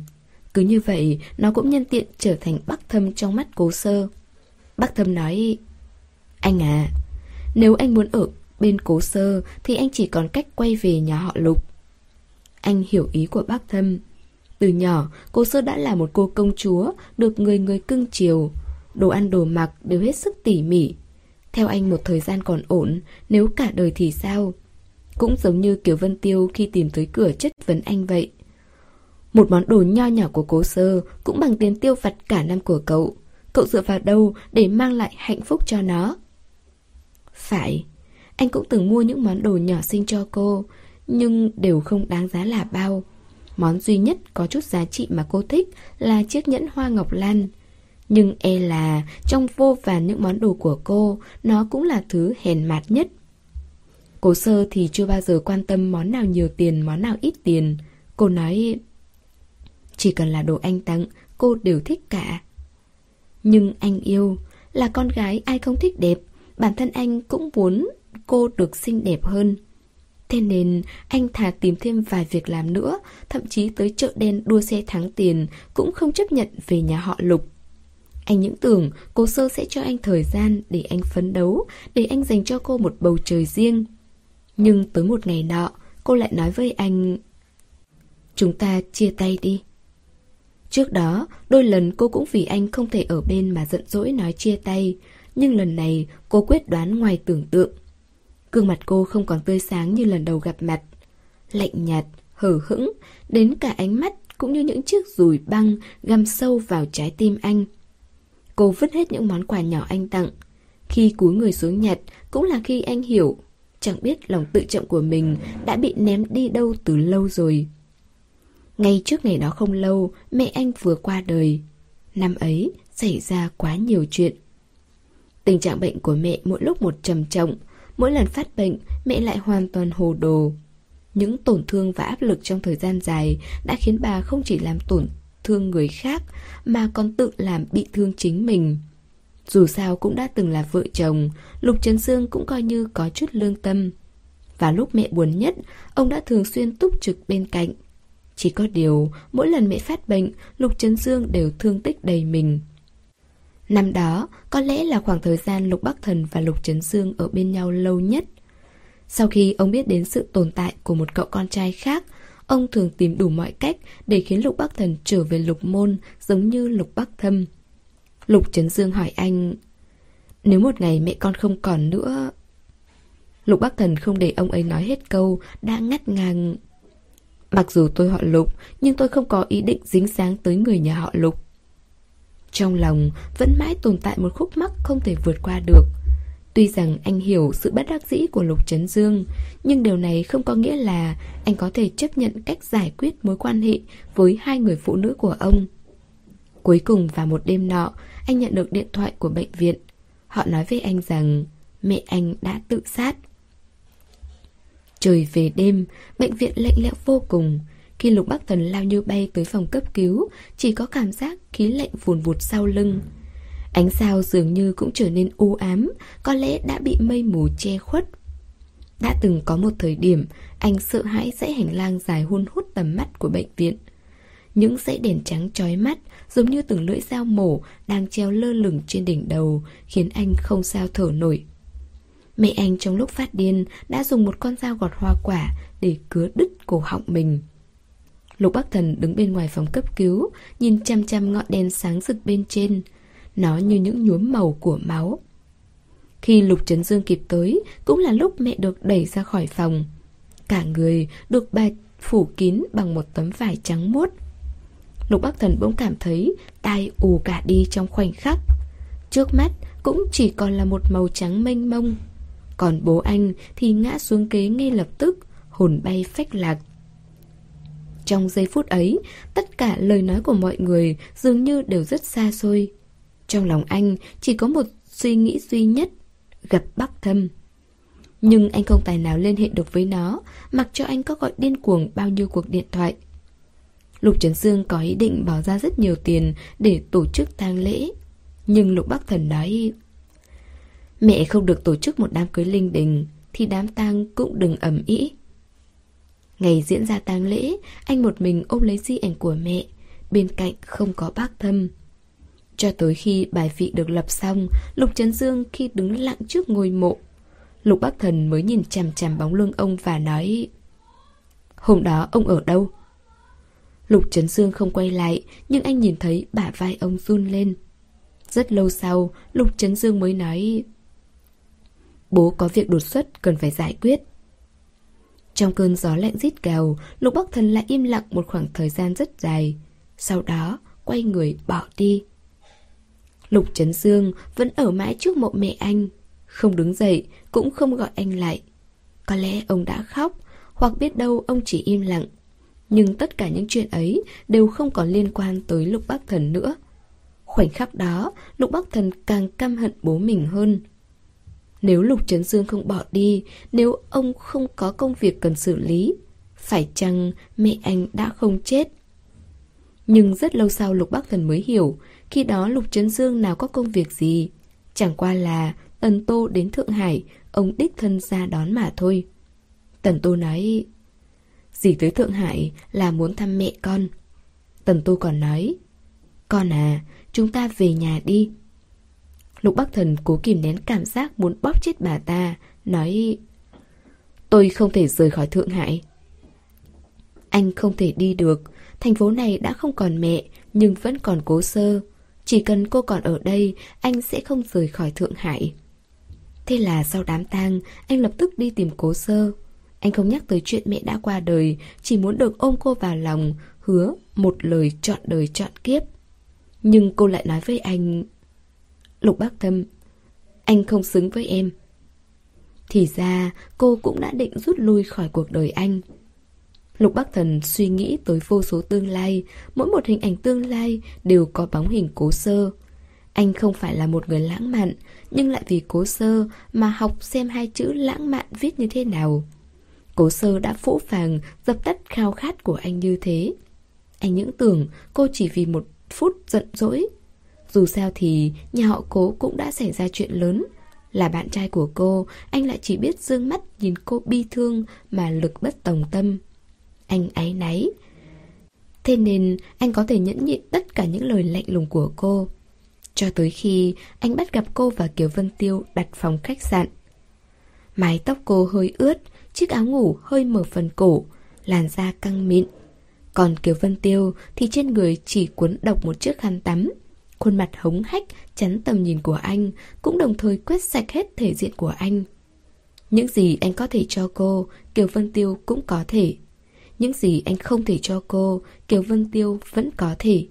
Cứ như vậy nó cũng nhân tiện trở thành Bắc Thâm trong mắt Cố Sơ. Bắc Thâm nói: anh à, nếu anh muốn ở bên Cố Sơ thì anh chỉ còn cách quay về nhà họ Lục. Anh hiểu ý của Bắc Thâm. Từ nhỏ, Cố Sơ đã là một cô công chúa, được người người cưng chiều. Đồ ăn đồ mặc đều hết sức tỉ mỉ. Theo anh một thời gian còn ổn, nếu cả đời thì sao? Cũng giống như Kiều Vân Tiêu khi tìm tới cửa chất vấn anh vậy. Một món đồ nho nhỏ của Cố Sơ cũng bằng tiền tiêu vặt cả năm của cậu. Cậu dựa vào đâu để mang lại hạnh phúc cho nó? Phải, anh cũng từng mua những món đồ nhỏ xinh cho cô, nhưng đều không đáng giá là bao. Món duy nhất có chút giá trị mà cô thích là chiếc nhẫn hoa ngọc lan. Nhưng e là trong vô vàn những món đồ của cô, nó cũng là thứ hèn mạt nhất. Cố Sơ thì chưa bao giờ quan tâm món nào nhiều tiền, món nào ít tiền. Cô nói: chỉ cần là đồ anh tặng, cô đều thích cả. Nhưng anh yêu, là con gái ai không thích đẹp, bản thân anh cũng muốn cô được xinh đẹp hơn. Thế nên, anh thà tìm thêm vài việc làm nữa, thậm chí tới chợ đen đua xe thắng tiền, cũng không chấp nhận về nhà họ Lục. Anh những tưởng cô Sơ sẽ cho anh thời gian để anh phấn đấu, để anh dành cho cô một bầu trời riêng. Nhưng tới một ngày nọ, cô lại nói với anh: "Chúng ta chia tay đi." Trước đó, đôi lần cô cũng vì anh không thể ở bên mà giận dỗi nói chia tay. Nhưng lần này, cô quyết đoán ngoài tưởng tượng. Gương mặt cô không còn tươi sáng như lần đầu gặp mặt. Lạnh nhạt, hờ hững, đến cả ánh mắt cũng như những chiếc dùi băng găm sâu vào trái tim anh. Cô vứt hết những món quà nhỏ anh tặng. Khi cúi người xuống nhặt, cũng là khi anh hiểu, chẳng biết lòng tự trọng của mình đã bị ném đi đâu từ lâu rồi. Ngay trước ngày đó không lâu, mẹ anh vừa qua đời. Năm ấy, xảy ra quá nhiều chuyện. Tình trạng bệnh của mẹ mỗi lúc một trầm trọng. Mỗi lần phát bệnh, mẹ lại hoàn toàn hồ đồ. Những tổn thương và áp lực trong thời gian dài đã khiến bà không chỉ làm tổn thương người khác, mà còn tự làm bị thương chính mình. Dù sao cũng đã từng là vợ chồng, Lục Trấn Dương cũng coi như có chút lương tâm. Và lúc mẹ buồn nhất, ông đã thường xuyên túc trực bên cạnh. Chỉ có điều, mỗi lần mẹ phát bệnh, Lục Trấn Dương đều thương tích đầy mình. Năm đó, có lẽ là khoảng thời gian Lục Bắc Thần và Lục Trấn Dương ở bên nhau lâu nhất. Sau khi ông biết đến sự tồn tại của một cậu con trai khác, ông thường tìm đủ mọi cách để khiến Lục Bắc Thần trở về Lục Môn giống như Lục Bắc Thâm. Lục Trấn Dương hỏi anh: "Nếu một ngày mẹ con không còn nữa..." Lục Bắc Thần không để ông ấy nói hết câu, đã ngắt ngang: "Mặc dù tôi họ Lục, nhưng tôi không có ý định dính dáng tới người nhà họ Lục." Trong lòng vẫn mãi tồn tại một khúc mắc không thể vượt qua được. Tuy rằng anh hiểu sự bất đắc dĩ của Lục Trấn Dương, nhưng điều này không có nghĩa là anh có thể chấp nhận cách giải quyết mối quan hệ với hai người phụ nữ của ông. Cuối cùng vào một đêm nọ, anh nhận được điện thoại của bệnh viện. Họ nói với anh rằng mẹ anh đã tự sát. Trời về đêm, bệnh viện lạnh lẽo vô cùng. Khi Lục Bắc Thần lao như bay tới phòng cấp cứu, chỉ có cảm giác khí lạnh vùn vụt sau lưng. Ánh sao dường như cũng trở nên u ám, có lẽ đã bị mây mù che khuất. Đã từng có một thời điểm, anh sợ hãi dãy hành lang dài hun hút tầm mắt của bệnh viện. Những dãy đèn trắng chói mắt, giống như từng lưỡi dao mổ đang treo lơ lửng trên đỉnh đầu, khiến anh không sao thở nổi. Mẹ anh trong lúc phát điên đã dùng một con dao gọt hoa quả để cứa đứt cổ họng mình. Lục Bắc Thần đứng bên ngoài phòng cấp cứu, nhìn chăm chăm ngọn đèn sáng rực bên trên. Nó như những nhuốm màu của máu. Khi Lục Trấn Dương kịp tới, cũng là lúc mẹ được đẩy ra khỏi phòng. Cả người được bà phủ kín bằng một tấm vải trắng muốt. Lục Bắc Thần bỗng cảm thấy tai ù cả đi trong khoảnh khắc. Trước mắt cũng chỉ còn là một màu trắng mênh mông. Còn bố anh thì ngã xuống kế ngay lập tức, hồn bay phách lạc. Trong giây phút ấy, tất cả lời nói của mọi người dường như đều rất xa xôi. Trong lòng anh chỉ có một suy nghĩ duy nhất: gặp Bắc Thâm. Nhưng anh không tài nào liên hệ được với nó, mặc cho anh có gọi điên cuồng bao nhiêu cuộc điện thoại. Lục Trấn Dương có ý định bỏ ra rất nhiều tiền để tổ chức tang lễ. Nhưng Lục Bắc Thần nói: "Mẹ không được tổ chức một đám cưới linh đình, thì đám tang cũng đừng ầm ĩ." Ngày diễn ra tang lễ, anh một mình ôm lấy di ảnh của mẹ, bên cạnh không có Bác Thâm. Cho tới khi bài vị được lập xong, Lục Trấn Dương khi đứng lặng trước ngôi mộ, Lục Bắc Thần mới nhìn chằm chằm bóng lưng ông và nói: "Hôm đó ông ở đâu?" Lục Trấn Dương không quay lại, nhưng anh nhìn thấy bả vai ông run lên. Rất lâu sau, Lục Trấn Dương mới nói: "Bố có việc đột xuất cần phải giải quyết." Trong cơn gió lạnh rít gào, Lục Bắc Thần lại im lặng một khoảng thời gian rất dài. Sau đó, quay người bỏ đi. Lục Trấn Dương vẫn ở mãi trước mộ mẹ anh. Không đứng dậy, cũng không gọi anh lại. Có lẽ ông đã khóc, hoặc biết đâu ông chỉ im lặng. Nhưng tất cả những chuyện ấy đều không còn liên quan tới Lục Bắc Thần nữa. Khoảnh khắc đó, Lục Bắc Thần càng căm hận bố mình hơn. Nếu Lục Trấn Dương không bỏ đi, nếu ông không có công việc cần xử lý, phải chăng mẹ anh đã không chết? Nhưng rất lâu sau Lục Bắc Thần mới hiểu, khi đó Lục Trấn Dương nào có công việc gì. Chẳng qua là Tần Tô đến Thượng Hải, ông đích thân ra đón mà thôi. Tần Tô nói: "Dì tới Thượng Hải là muốn thăm mẹ con." Tần Tô còn nói: Con à, chúng ta về nhà đi. Lục Bắc Thần cố kìm nén cảm giác muốn bóp chết bà ta, nói: Tôi không thể rời khỏi Thượng Hải. Anh không thể đi được. Thành phố này đã không còn mẹ, nhưng vẫn còn Cố Sơ. Chỉ cần cô còn ở đây, anh sẽ không rời khỏi Thượng Hải. Thế là sau đám tang, anh lập tức đi tìm Cố Sơ. Anh không nhắc tới chuyện mẹ đã qua đời, chỉ muốn được ôm cô vào lòng, hứa một lời trọn đời trọn kiếp. Nhưng cô lại nói với anh: Lục Bắc Thâm, anh không xứng với em. Thì ra cô cũng đã định rút lui khỏi cuộc đời anh. Lục Bắc Thần suy nghĩ tới vô số tương lai, mỗi một hình ảnh tương lai đều có bóng hình Cố Sơ. Anh không phải là một người lãng mạn, nhưng lại vì Cố Sơ mà học xem hai chữ lãng mạn viết như thế nào. Cố Sơ đã phũ phàng, dập tắt khao khát của anh như thế. Anh những tưởng cô chỉ vì một phút giận dỗi. Dù sao thì nhà họ Cố cũng đã xảy ra chuyện lớn. Là bạn trai của cô, anh lại chỉ biết dương mắt nhìn cô bi thương mà lực bất tòng tâm. Anh áy náy. Thế nên anh có thể nhẫn nhịn tất cả những lời lạnh lùng của cô, cho tới khi anh bắt gặp cô và Kiều Vân Tiêu đặt phòng khách sạn. Mái tóc cô hơi ướt, chiếc áo ngủ hơi mở phần cổ, làn da căng mịn. Còn Kiều Vân Tiêu thì trên người chỉ cuốn độc một chiếc khăn tắm. Khuôn mặt hống hách chắn tầm nhìn của anh, cũng đồng thời quét sạch hết thể diện của anh. Những gì anh có thể cho cô, Kiều Vân Tiêu cũng có thể. Những gì anh không thể cho cô, Kiều Vân Tiêu vẫn có thể.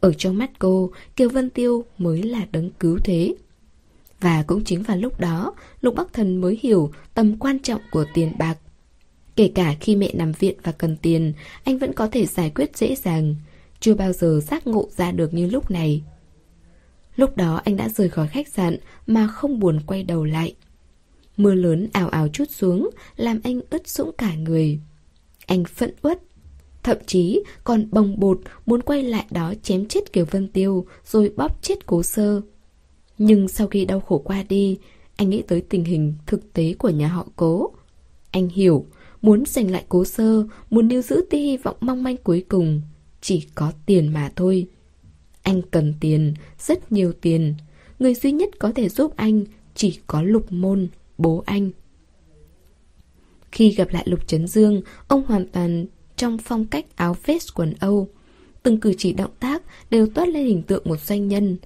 Ở trong mắt cô, Kiều Vân Tiêu mới là đấng cứu thế. Và cũng chính vào lúc đó, Lục Bắc Thần mới hiểu tầm quan trọng của tiền bạc. Kể cả khi mẹ nằm viện và cần tiền, anh vẫn có thể giải quyết dễ dàng. Chưa bao giờ giác ngộ ra được như lúc này. Lúc đó anh đã rời khỏi khách sạn mà không buồn quay đầu lại. Mưa lớn ào ào trút xuống, làm anh ướt sũng cả người. Anh phẫn uất, thậm chí còn bồng bột muốn quay lại đó chém chết Kiều Vân Tiêu rồi bóp chết Cố Sơ. Nhưng sau khi đau khổ qua đi, anh nghĩ tới tình hình thực tế của nhà họ Cố. Anh hiểu, muốn giành lại Cố Sơ, muốn níu giữ tia hy vọng mong manh cuối cùng, chỉ có tiền mà thôi. Anh cần tiền, rất nhiều tiền. Người duy nhất có thể giúp anh chỉ có Lục Môn, bố anh. Khi gặp lại Lục Trấn Dương, ông hoàn toàn trong phong cách áo vest quần Âu. Từng cử chỉ động tác đều toát lên hình tượng một doanh nhân.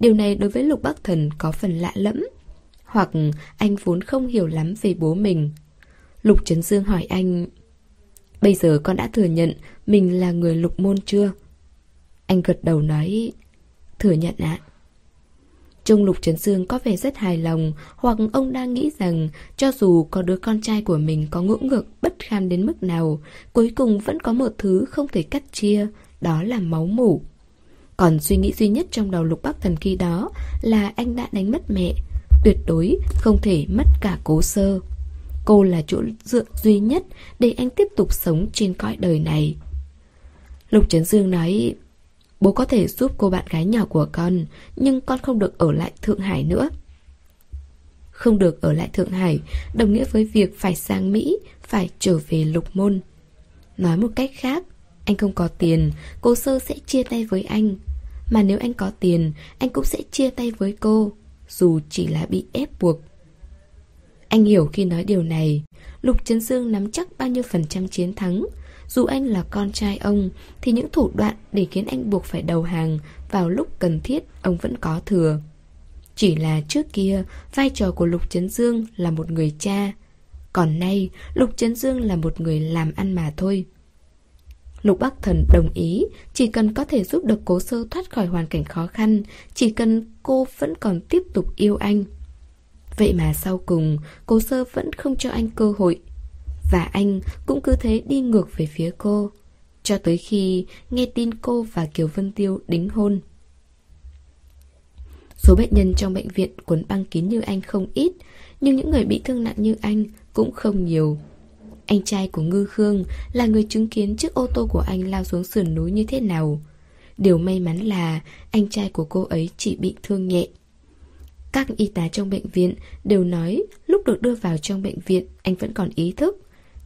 Điều này đối với Lục Bắc Thần có phần lạ lẫm. Hoặc anh vốn không hiểu lắm về bố mình. Lục Trấn Dương hỏi anh: Bây giờ con đã thừa nhận mình là người Lục Môn chưa? Anh gật đầu nói: Thừa nhận ạ. Trông Lục Trấn Dương có vẻ rất hài lòng, hoặc ông đang nghĩ rằng cho dù có đứa con trai của mình có ngỗ ngược bất kham đến mức nào, cuối cùng vẫn có một thứ không thể cắt chia, đó là máu mủ. Còn suy nghĩ duy nhất trong đầu Lục Bắc Thần khi đó là anh đã đánh mất mẹ, tuyệt đối không thể mất cả Cố Sơ. Cô là chỗ dựa duy nhất để anh tiếp tục sống trên cõi đời này. Lục Trấn Dương nói: Bố có thể giúp cô bạn gái nhỏ của con, nhưng con không được ở lại Thượng Hải nữa. Không được ở lại Thượng Hải đồng nghĩa với việc phải sang Mỹ, phải trở về Lục Môn. Nói một cách khác, anh không có tiền, Cố Sơ sẽ chia tay với anh. Mà nếu anh có tiền, anh cũng sẽ chia tay với cô, dù chỉ là bị ép buộc. Anh hiểu khi nói điều này, Lục Trấn Dương nắm chắc bao nhiêu phần trăm chiến thắng. Dù anh là con trai ông, thì những thủ đoạn để khiến anh buộc phải đầu hàng vào lúc cần thiết ông vẫn có thừa. Chỉ là trước kia, vai trò của Lục Trấn Dương là một người cha. Còn nay, Lục Trấn Dương là một người làm ăn mà thôi. Lục Bắc Thần đồng ý, chỉ cần có thể giúp được Cố Sơ thoát khỏi hoàn cảnh khó khăn, chỉ cần cô vẫn còn tiếp tục yêu anh. Vậy mà sau cùng, Cố Sơ vẫn không cho anh cơ hội. Và anh cũng cứ thế đi ngược về phía cô, cho tới khi nghe tin cô và Kiều Vân Tiêu đính hôn. Số bệnh nhân trong bệnh viện cuốn băng kín như anh không ít, nhưng những người bị thương nặng như anh cũng không nhiều. Anh trai của Ngư Khương là người chứng kiến chiếc ô tô của anh lao xuống sườn núi như thế nào. Điều may mắn là anh trai của cô ấy chỉ bị thương nhẹ. Các y tá trong bệnh viện đều nói lúc được đưa vào trong bệnh viện anh vẫn còn ý thức.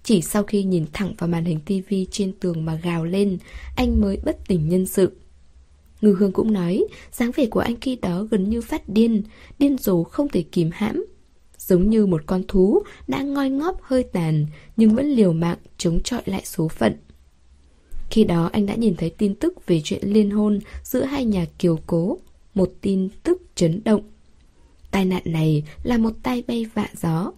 Chỉ sau khi nhìn thẳng vào màn hình tivi trên tường mà gào lên, anh mới bất tỉnh nhân sự. Ngư Khương cũng nói, dáng vẻ của anh khi đó gần như phát điên, điên rồ không thể kìm hãm. Giống như một con thú đã ngoi ngóp hơi tàn, nhưng vẫn liều mạng chống chọi lại số phận. Khi đó anh đã nhìn thấy tin tức về chuyện liên hôn giữa hai nhà Kiều Cố, một tin tức chấn động. Tai nạn này là một tai bay vạ gió.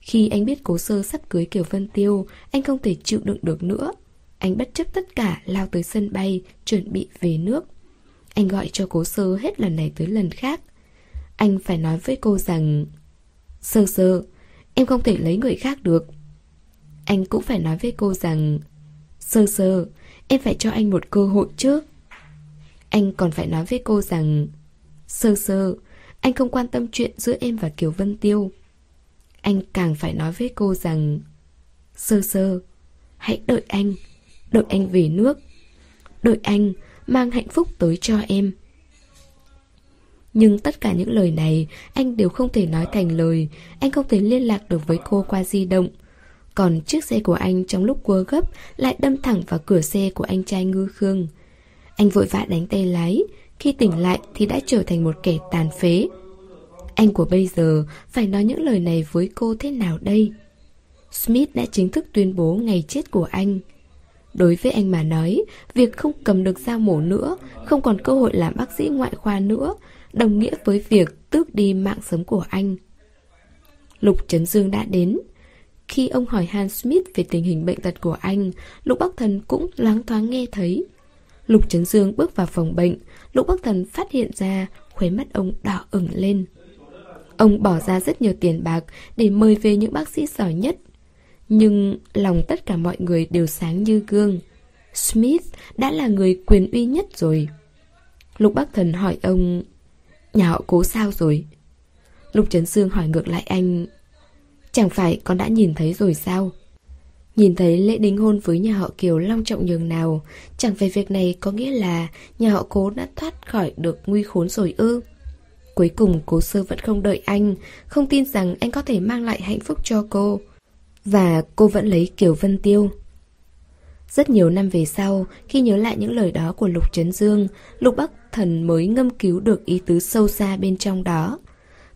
Khi anh biết Cố Sơ sắp cưới Kiều Vân Tiêu, anh không thể chịu đựng được nữa. Anh bất chấp tất cả lao tới sân bay, chuẩn bị về nước. Anh gọi cho Cố Sơ hết lần này tới lần khác. Anh phải nói với cô rằng, Sơ Sơ, em không thể lấy người khác được. Anh cũng phải nói với cô rằng, Sơ Sơ, em phải cho anh một cơ hội chứ. Anh còn phải nói với cô rằng, Sơ Sơ, anh không quan tâm chuyện giữa em và Kiều Vân Tiêu. Anh càng phải nói với cô rằng, Sơ Sơ, hãy đợi anh, đợi anh về nước, đợi anh mang hạnh phúc tới cho em. Nhưng tất cả những lời này anh đều không thể nói thành lời. Anh không thể liên lạc được với cô qua di động. Còn chiếc xe của anh trong lúc cua gấp lại đâm thẳng vào cửa xe của anh trai Ngư Khương. Anh vội vã đánh tay lái. Khi tỉnh lại thì đã trở thành một kẻ tàn phế. Anh của bây giờ phải nói những lời này với cô thế nào đây? Smith đã chính thức tuyên bố ngày chết của anh. Đối với anh mà nói, việc không cầm được dao mổ nữa, không còn cơ hội làm bác sĩ ngoại khoa nữa, đồng nghĩa với việc tước đi mạng sống của anh. Lục Trấn Dương đã đến. Khi ông hỏi Han Smith về tình hình bệnh tật của anh, Lục Bắc Thần cũng loáng thoáng nghe thấy. Lục Trấn Dương bước vào phòng bệnh, Lục Bắc Thần phát hiện ra khóe mắt ông đỏ ửng lên. Ông bỏ ra rất nhiều tiền bạc để mời về những bác sĩ giỏi nhất. Nhưng lòng tất cả mọi người đều sáng như gương. Smith đã là người quyền uy nhất rồi. Lục Bắc Thần hỏi ông, nhà họ Cố sao rồi? Lục Trấn Dương hỏi ngược lại anh, chẳng phải con đã nhìn thấy rồi sao? Nhìn thấy lễ đính hôn với nhà họ Kiều long trọng nhường nào, chẳng phải việc này có nghĩa là nhà họ Cố đã thoát khỏi được nguy khốn rồi ư? Cuối cùng Cố Sơ vẫn không đợi anh, không tin rằng anh có thể mang lại hạnh phúc cho cô. Và cô vẫn lấy Kiều Vân Tiêu. Rất nhiều năm về sau, khi nhớ lại những lời đó của Lục Trấn Dương, Lục Bắc Thần mới ngâm cứu được ý tứ sâu xa bên trong đó.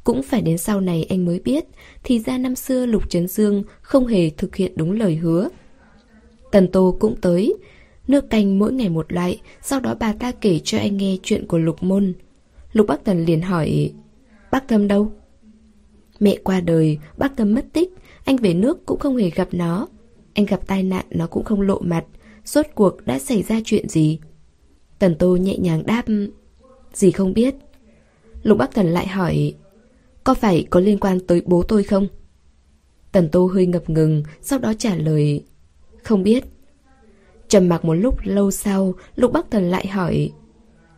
Cũng phải đến sau này anh mới biết, thì ra năm xưa Lục Trấn Dương không hề thực hiện đúng lời hứa. Tần Tô cũng tới. Nước canh mỗi ngày một loại, sau đó bà ta kể cho anh nghe chuyện của Lục Môn. Lục Bắc Thần liền hỏi, bác Thâm đâu? Mẹ qua đời, bác Thâm mất tích, anh về nước cũng không hề gặp nó. Anh gặp tai nạn nó cũng không lộ mặt. Rốt cuộc đã xảy ra chuyện gì? Tần Tô nhẹ nhàng đáp, gì không biết. Lục Bắc Thần lại hỏi, có phải có liên quan tới bố tôi không? Tần Tô hơi ngập ngừng, sau đó trả lời, không biết. Trầm mặc một lúc lâu sau, Lục Bắc Thần lại hỏi,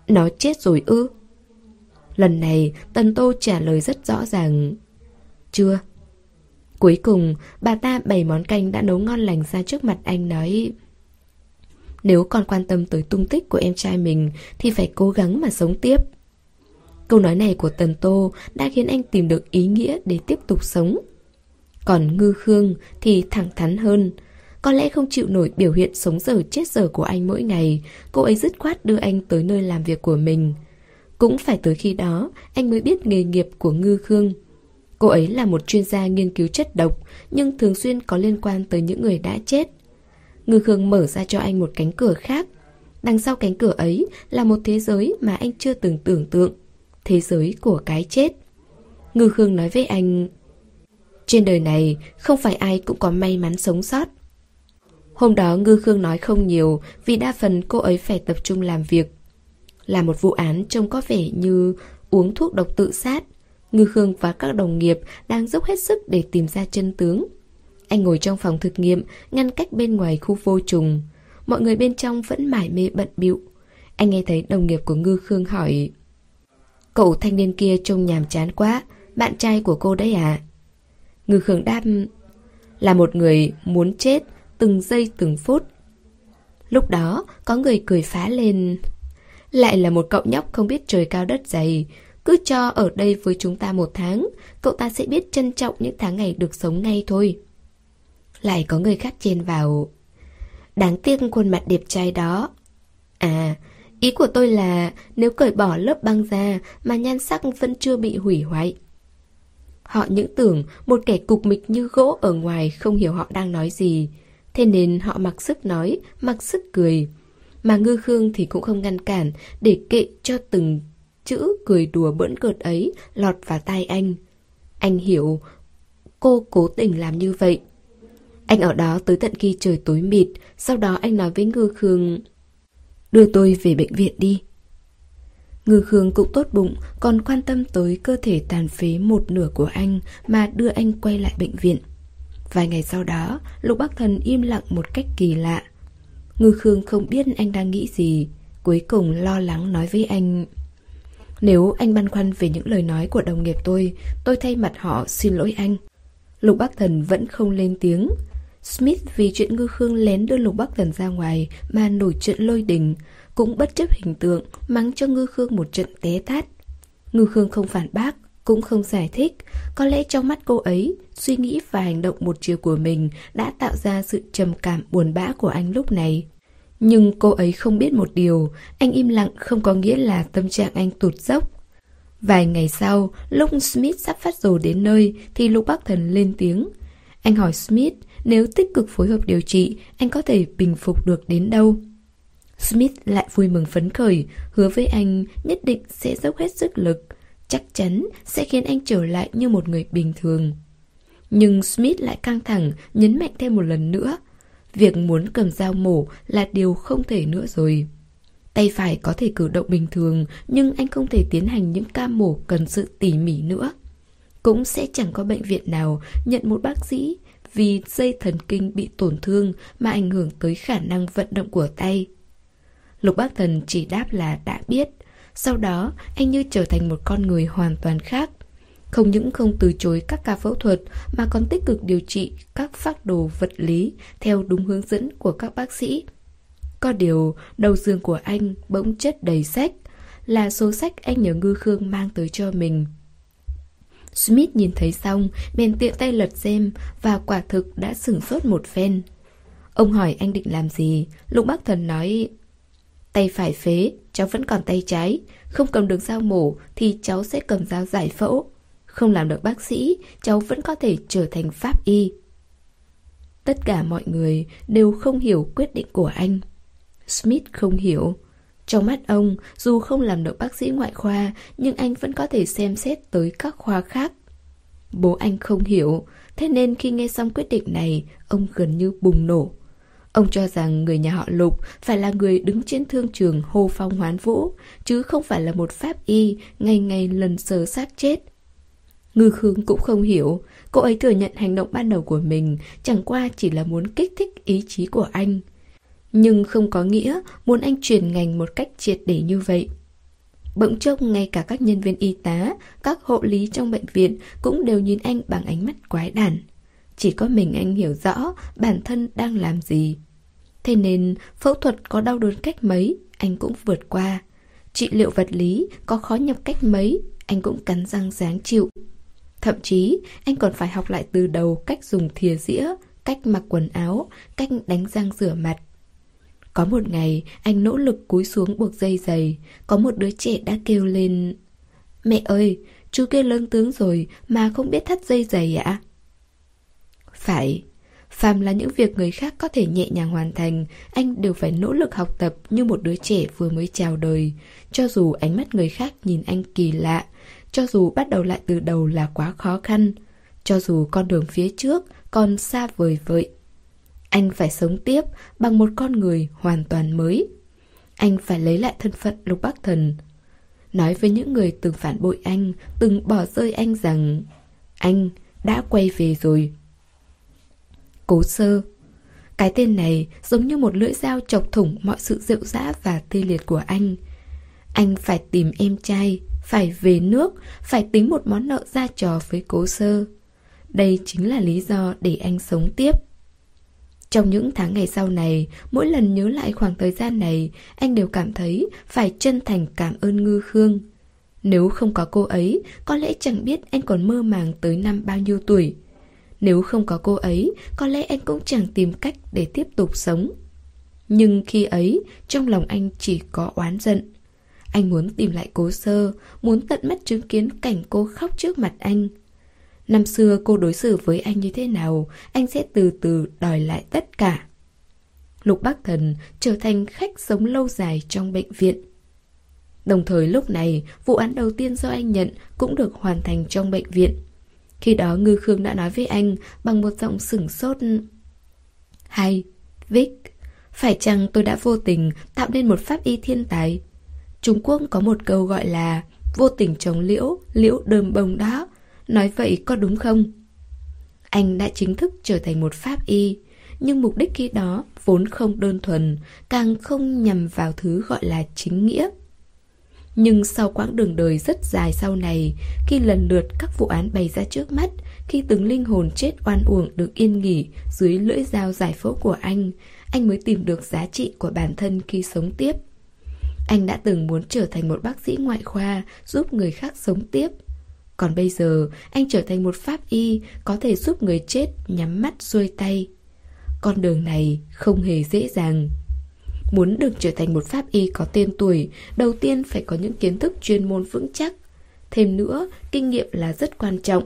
nó chết rồi ư? Lần này Tần Tô trả lời rất rõ ràng, chưa. Cuối cùng bà ta bày món canh đã nấu ngon lành ra trước mặt anh, nói, nếu còn quan tâm tới tung tích của em trai mình thì phải cố gắng mà sống tiếp. Câu nói này của Tần Tô đã khiến anh tìm được ý nghĩa để tiếp tục sống. Còn Ngư Khương thì thẳng thắn hơn. Có lẽ không chịu nổi biểu hiện sống giờ chết giờ của anh mỗi ngày, cô ấy dứt khoát đưa anh tới nơi làm việc của mình. Cũng phải tới khi đó anh mới biết nghề nghiệp của Ngư Khương. Cô ấy là một chuyên gia nghiên cứu chất độc, nhưng thường xuyên có liên quan tới những người đã chết. Ngư Khương mở ra cho anh một cánh cửa khác. Đằng sau cánh cửa ấy là một thế giới mà anh chưa từng tưởng tượng, thế giới của cái chết. Ngư Khương nói với anh, trên đời này không phải ai cũng có may mắn sống sót. Hôm đó Ngư Khương nói không nhiều, vì đa phần cô ấy phải tập trung làm việc. Là một vụ án trông có vẻ như uống thuốc độc tự sát, Ngư Khương và các đồng nghiệp đang dốc hết sức để tìm ra chân tướng. Anh ngồi trong phòng thực nghiệm, ngăn cách bên ngoài khu vô trùng. Mọi người bên trong vẫn mải mê bận bịu. Anh nghe thấy đồng nghiệp của Ngư Khương hỏi, cậu thanh niên kia trông nhàm chán quá, bạn trai của cô đấy à? Ngư Khương đáp, là một người muốn chết từng giây từng phút. Lúc đó có người cười phá lên, lại là một cậu nhóc không biết trời cao đất dày. Cứ cho ở đây với chúng ta một tháng, cậu ta sẽ biết trân trọng những tháng ngày được sống ngay thôi. Lại có người khác chen vào, đáng tiếc khuôn mặt đẹp trai đó. À, Ý của tôi là nếu cởi bỏ lớp băng ra mà nhan sắc vẫn chưa bị hủy hoại. Họ những tưởng một kẻ cục mịch như gỗ ở ngoài không hiểu họ đang nói gì. Thế nên họ mặc sức nói, mặc sức cười. Mà Ngư Khương thì cũng không ngăn cản, để kệ cho từng chữ cười đùa bỡn cợt ấy lọt vào tai anh. Anh hiểu cô cố tình làm như vậy. Anh ở đó tới tận khi trời tối mịt. Sau đó anh nói với Ngư Khương: đưa tôi về bệnh viện đi. Ngư Khương cũng tốt bụng, còn quan tâm tới cơ thể tàn phế một nửa của anh mà đưa anh quay lại bệnh viện. Vài ngày sau đó, Lục Bắc Thần im lặng một cách kỳ lạ. Ngư Khương không biết anh đang nghĩ gì, cuối cùng lo lắng nói với anh: nếu anh băn khoăn về những lời nói của đồng nghiệp tôi, tôi thay mặt họ xin lỗi anh. Lục Bắc Thần vẫn không lên tiếng. Smith vì chuyện Ngư Khương lén đưa Lục Bắc Thần ra ngoài mà nổi trận lôi đình, cũng bất chấp hình tượng mắng cho Ngư Khương một trận té tát. Ngư Khương không phản bác, cũng không giải thích. Có lẽ trong mắt cô ấy, suy nghĩ và hành động một chiều của mình đã tạo ra sự trầm cảm buồn bã của anh lúc này. Nhưng cô ấy không biết một điều, anh im lặng không có nghĩa là tâm trạng anh tụt dốc. Vài ngày sau, lúc Smith sắp phát rồ đến nơi thì Lục Bắc Thần lên tiếng. Anh hỏi Smith nếu tích cực phối hợp điều trị, anh có thể bình phục được đến đâu. Smith lại vui mừng phấn khởi, hứa với anh nhất định sẽ dốc hết sức lực, chắc chắn sẽ khiến anh trở lại như một người bình thường. Nhưng Smith lại căng thẳng, nhấn mạnh thêm một lần nữa. Việc muốn cầm dao mổ là điều không thể nữa rồi. Tay phải có thể cử động bình thường, nhưng anh không thể tiến hành những ca mổ cần sự tỉ mỉ nữa. Cũng sẽ chẳng có bệnh viện nào nhận một bác sĩ vì dây thần kinh bị tổn thương mà ảnh hưởng tới khả năng vận động của tay. Lục Bắc Thần chỉ đáp là đã biết. Sau đó, anh như trở thành một con người hoàn toàn khác. Không những không từ chối các ca phẫu thuật mà còn tích cực điều trị các phác đồ vật lý theo đúng hướng dẫn của các bác sĩ. Có điều, đầu giường của anh bỗng chất đầy sách, là số sách anh nhờ Ngư Khương mang tới cho mình. Smith nhìn thấy xong, bèn tiện tay lật xem và quả thực đã sửng sốt một phen. Ông hỏi anh định làm gì, Lục Bắc Thần nói: tay phải phế, cháu vẫn còn tay trái, không cầm được dao mổ thì cháu sẽ cầm dao giải phẫu. Không làm được bác sĩ, cháu vẫn có thể trở thành pháp y. Tất cả mọi người đều không hiểu quyết định của anh. Smith không hiểu. Trong mắt ông, dù không làm được bác sĩ ngoại khoa, nhưng anh vẫn có thể xem xét tới các khoa khác. Bố anh không hiểu, thế nên khi nghe xong quyết định này, ông gần như bùng nổ. Ông cho rằng người nhà họ Lục phải là người đứng trên thương trường hô phong hoán vũ, chứ không phải là một pháp y ngày ngày lần sờ xác chết. Ngư Khương cũng không hiểu, cô ấy thừa nhận hành động ban đầu của mình chẳng qua chỉ là muốn kích thích ý chí của anh. Nhưng không có nghĩa muốn anh chuyển ngành một cách triệt để như vậy. Bỗng chốc ngay cả các nhân viên y tá, các hộ lý trong bệnh viện cũng đều nhìn anh bằng ánh mắt quái đản. Chỉ có mình anh hiểu rõ bản thân đang làm gì. Thế nên phẫu thuật có đau đớn cách mấy, anh cũng vượt qua. Trị liệu vật lý có khó nhập cách mấy, anh cũng cắn răng ráng chịu. Thậm chí anh còn phải học lại từ đầu cách dùng thìa dĩa, cách mặc quần áo, cách đánh răng rửa mặt. Có một ngày, anh nỗ lực cúi xuống buộc dây giày. Có một đứa trẻ đã kêu lên: mẹ ơi, chú kia lớn tướng rồi mà không biết thắt dây giày ạ? Phải, phàm là những việc người khác có thể nhẹ nhàng hoàn thành, anh đều phải nỗ lực học tập như một đứa trẻ vừa mới chào đời. Cho dù ánh mắt người khác nhìn anh kỳ lạ, cho dù bắt đầu lại từ đầu là quá khó khăn, cho dù con đường phía trước còn xa vời vợi, anh phải sống tiếp bằng một con người hoàn toàn mới. Anh phải lấy lại thân phận Lục Bắc Thần. Nói với những người từng phản bội anh, từng bỏ rơi anh rằng anh đã quay về rồi. Cố Sơ. Cái tên này giống như một lưỡi dao chọc thủng mọi sự rệu rã và tê liệt của anh. Anh phải tìm em trai, phải về nước, phải tính một món nợ ra trò với Cố Sơ. Đây chính là lý do để anh sống tiếp. Trong những tháng ngày sau này, mỗi lần nhớ lại khoảng thời gian này, anh đều cảm thấy phải chân thành cảm ơn Ngư Khương. Nếu không có cô ấy, có lẽ chẳng biết anh còn mơ màng tới năm bao nhiêu tuổi. Nếu không có cô ấy, có lẽ anh cũng chẳng tìm cách để tiếp tục sống. Nhưng khi ấy, trong lòng anh chỉ có oán giận. Anh muốn tìm lại Cố Sơ, muốn tận mắt chứng kiến cảnh cô khóc trước mặt anh. Năm xưa cô đối xử với anh như thế nào, anh sẽ từ từ đòi lại tất cả. Lục Bắc Thần trở thành khách sống lâu dài trong bệnh viện. Đồng thời lúc này, vụ án đầu tiên do anh nhận cũng được hoàn thành trong bệnh viện. Khi đó Ngư Khương đã nói với anh bằng một giọng sửng sốt. Hay, Vic, phải chăng tôi đã vô tình tạo nên một pháp y thiên tài? Trung Quốc có một câu gọi là vô tình trồng liễu, liễu đơm bông đó. Nói vậy có đúng không? Anh đã chính thức trở thành một pháp y. Nhưng mục đích khi đó vốn không đơn thuần, càng không nhằm vào thứ gọi là chính nghĩa. Nhưng sau quãng đường đời rất dài sau này, khi lần lượt các vụ án bày ra trước mắt, khi từng linh hồn chết oan uổng được yên nghỉ dưới lưỡi dao giải phẫu của anh, anh mới tìm được giá trị của bản thân khi sống tiếp. Anh đã từng muốn trở thành một bác sĩ ngoại khoa giúp người khác sống tiếp. Còn bây giờ, anh trở thành một pháp y có thể giúp người chết nhắm mắt xuôi tay. Con đường này không hề dễ dàng. Muốn được trở thành một pháp y có tên tuổi, đầu tiên phải có những kiến thức chuyên môn vững chắc. Thêm nữa, kinh nghiệm là rất quan trọng.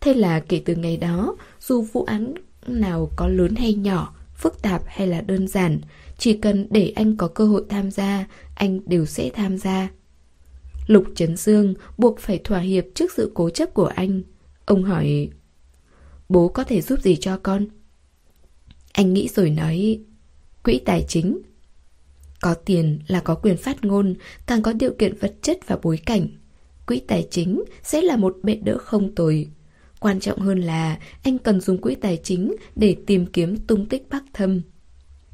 Thế là kể từ ngày đó, dù vụ án nào có lớn hay nhỏ, phức tạp hay là đơn giản, chỉ cần để anh có cơ hội tham gia, anh đều sẽ tham gia. Lục Trấn Dương buộc phải thỏa hiệp trước sự cố chấp của anh. Ông hỏi, bố có thể giúp gì cho con? Anh nghĩ rồi nói, quỹ tài chính. Có tiền là có quyền phát ngôn, càng có điều kiện vật chất và bối cảnh. Quỹ tài chính sẽ là một bệ đỡ không tồi. Quan trọng hơn là anh cần dùng quỹ tài chính để tìm kiếm tung tích Bắc Thâm.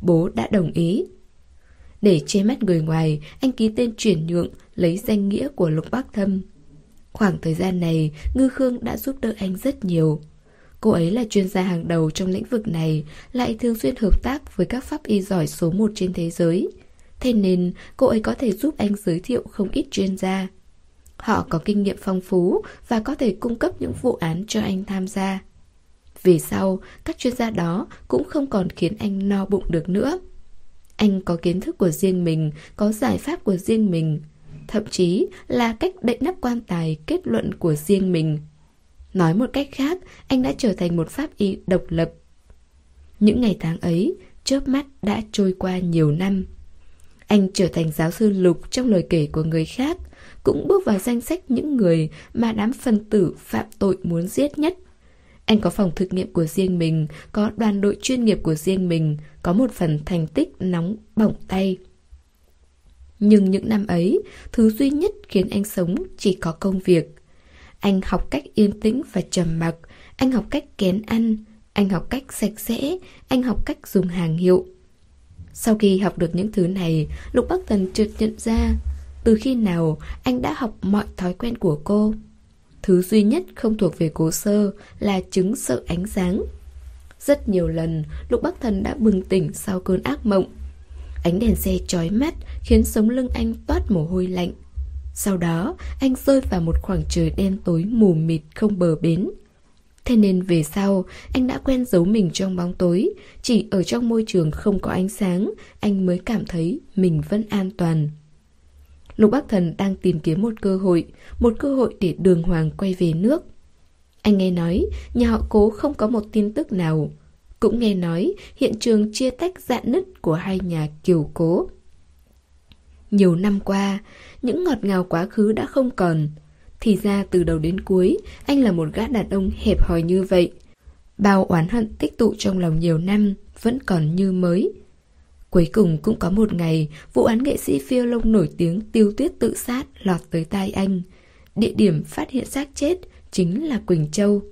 Bố đã đồng ý. Để che mắt người ngoài, anh ký tên chuyển nhượng lấy danh nghĩa của Lục Bắc Thâm. Khoảng thời gian này, Ngư Khương đã giúp đỡ anh rất nhiều. Cô ấy là chuyên gia hàng đầu trong lĩnh vực này, lại thường xuyên hợp tác với các pháp y giỏi số một trên thế giới. Thế nên, cô ấy có thể giúp anh giới thiệu không ít chuyên gia. Họ có kinh nghiệm phong phú và có thể cung cấp những vụ án cho anh tham gia. Về sau, các chuyên gia đó cũng không còn khiến anh no bụng được nữa. Anh có kiến thức của riêng mình, có giải pháp của riêng mình, thậm chí là cách đậy nắp quan tài kết luận của riêng mình. Nói một cách khác, anh đã trở thành một pháp y độc lập. Những ngày tháng ấy, chớp mắt đã trôi qua nhiều năm. Anh trở thành giáo sư Lục trong lời kể của người khác, cũng bước vào danh sách những người mà đám phân tử phạm tội muốn giết nhất. Anh có phòng thực nghiệm của riêng mình, có đoàn đội chuyên nghiệp của riêng mình, có một phần thành tích nóng bỏng tay. Nhưng những năm ấy, thứ duy nhất khiến anh sống chỉ có công việc. Anh học cách yên tĩnh và trầm mặc, anh học cách kén ăn, anh học cách sạch sẽ, anh học cách dùng hàng hiệu. Sau khi học được những thứ này, Lục Bắc Thần chợt nhận ra, từ khi nào anh đã học mọi thói quen của cô. Thứ duy nhất không thuộc về Cố Sơ là chứng sợ ánh sáng. Rất nhiều lần, Lục Bắc Thần đã bừng tỉnh sau cơn ác mộng. Ánh đèn xe chói mắt khiến sống lưng anh toát mồ hôi lạnh. Sau đó, anh rơi vào một khoảng trời đen tối mù mịt không bờ bến. Thế nên về sau, anh đã quen giấu mình trong bóng tối. Chỉ ở trong môi trường không có ánh sáng, anh mới cảm thấy mình vẫn an toàn. Lục Bắc Thần đang tìm kiếm một cơ hội, một cơ hội để đường hoàng quay về nước. Anh nghe nói, nhà họ Cố không có một tin tức nào. Cũng nghe nói, hiện trường chia tách rạn nứt của hai nhà Kiều Cố. Nhiều năm qua, những ngọt ngào quá khứ đã không còn. Thì ra từ đầu đến cuối, anh là một gã đàn ông hẹp hòi như vậy. Bao oán hận tích tụ trong lòng nhiều năm, vẫn còn như mới. Cuối cùng cũng có một ngày, vụ án nghệ sĩ phiêu lông nổi tiếng Tiêu Tuyết tự sát lọt tới tai anh. Địa điểm phát hiện xác chết chính là Quỳnh Châu.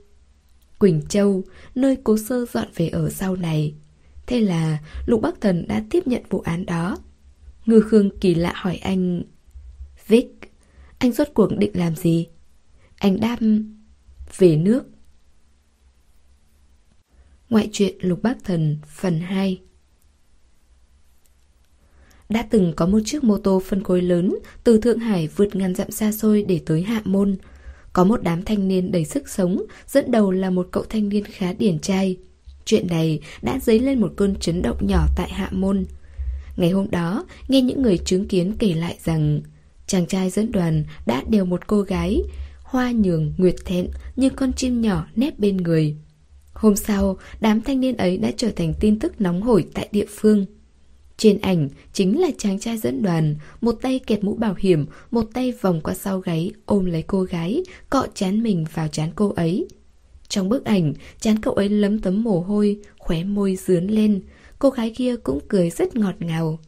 Quỳnh Châu, nơi Cố Sơ dọn về ở sau này. Thế là Lục Bắc Thần đã tiếp nhận vụ án đó. Ngư Khương kỳ lạ hỏi anh, Vic, anh rốt cuộc định làm gì? Anh đáp, về nước. Ngoại truyện Lục Bắc Thần phần hai. Đã từng có một chiếc mô tô phân khối lớn từ Thượng Hải vượt ngàn dặm xa xôi để tới Hạ Môn. Có một đám thanh niên đầy sức sống, dẫn đầu là một cậu thanh niên khá điển trai. Chuyện này đã dấy lên một cơn chấn động nhỏ tại Hạ Môn. Ngày hôm đó, nghe những người chứng kiến kể lại rằng chàng trai dẫn đoàn đã điều một cô gái, hoa nhường nguyệt thẹn như con chim nhỏ nép bên người. Hôm sau, đám thanh niên ấy đã trở thành tin tức nóng hổi tại địa phương. Trên ảnh chính là chàng trai dẫn đoàn, một tay kẹp mũ bảo hiểm, một tay vòng qua sau gáy ôm lấy cô gái, cọ trán mình vào trán cô ấy. Trong bức ảnh, trán cậu ấy lấm tấm mồ hôi, khóe môi rướn lên, cô gái kia cũng cười rất ngọt ngào.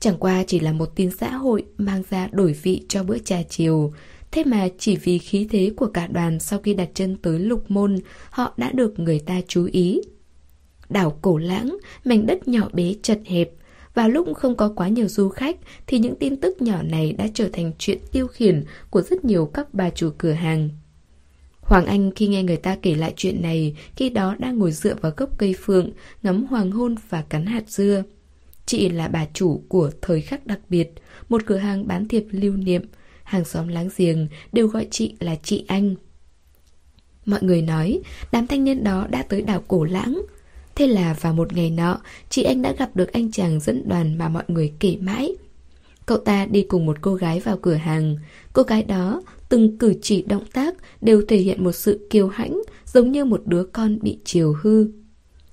Chẳng qua chỉ là một tin xã hội mang ra đổi vị cho bữa trà chiều, thế mà chỉ vì khí thế của cả đoàn sau khi đặt chân tới Lục Môn, họ đã được người ta chú ý. Đảo Cổ Lãng, mảnh đất nhỏ bé chật hẹp, vào lúc không có quá nhiều du khách thì những tin tức nhỏ này đã trở thành chuyện tiêu khiển của rất nhiều các bà chủ cửa hàng. Hoàng Anh khi nghe người ta kể lại chuyện này, khi đó đang ngồi dựa vào gốc cây phượng, ngắm hoàng hôn và cắn hạt dưa. Chị là bà chủ của thời khắc đặc biệt, một cửa hàng bán thiệp lưu niệm, hàng xóm láng giềng đều gọi chị là chị Anh. Mọi người nói, đám thanh niên đó đã tới đảo Cổ Lãng. Thế là vào một ngày nọ, chị Anh đã gặp được anh chàng dẫn đoàn mà mọi người kể mãi. Cậu ta đi cùng một cô gái vào cửa hàng. Cô gái đó, từng cử chỉ động tác đều thể hiện một sự kiêu hãnh, giống như một đứa con bị chiều hư.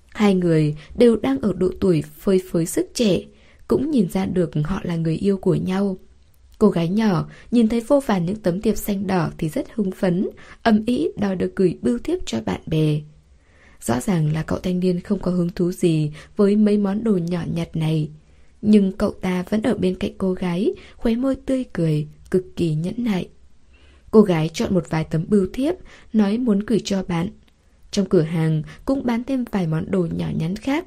Hai người đều đang ở độ tuổi phơi phới sức trẻ, cũng nhìn ra được họ là người yêu của nhau. Cô gái nhỏ nhìn thấy vô vàn những tấm thiệp xanh đỏ thì rất hưng phấn, ầm ĩ đòi được gửi bưu thiếp cho bạn bè. Rõ ràng là cậu thanh niên không có hứng thú gì với mấy món đồ nhỏ nhặt này, nhưng cậu ta vẫn ở bên cạnh cô gái, khóe môi tươi cười, cực kỳ nhẫn nại. Cô gái chọn một vài tấm bưu thiếp, nói muốn gửi cho bạn. Trong cửa hàng cũng bán thêm vài món đồ nhỏ nhắn khác.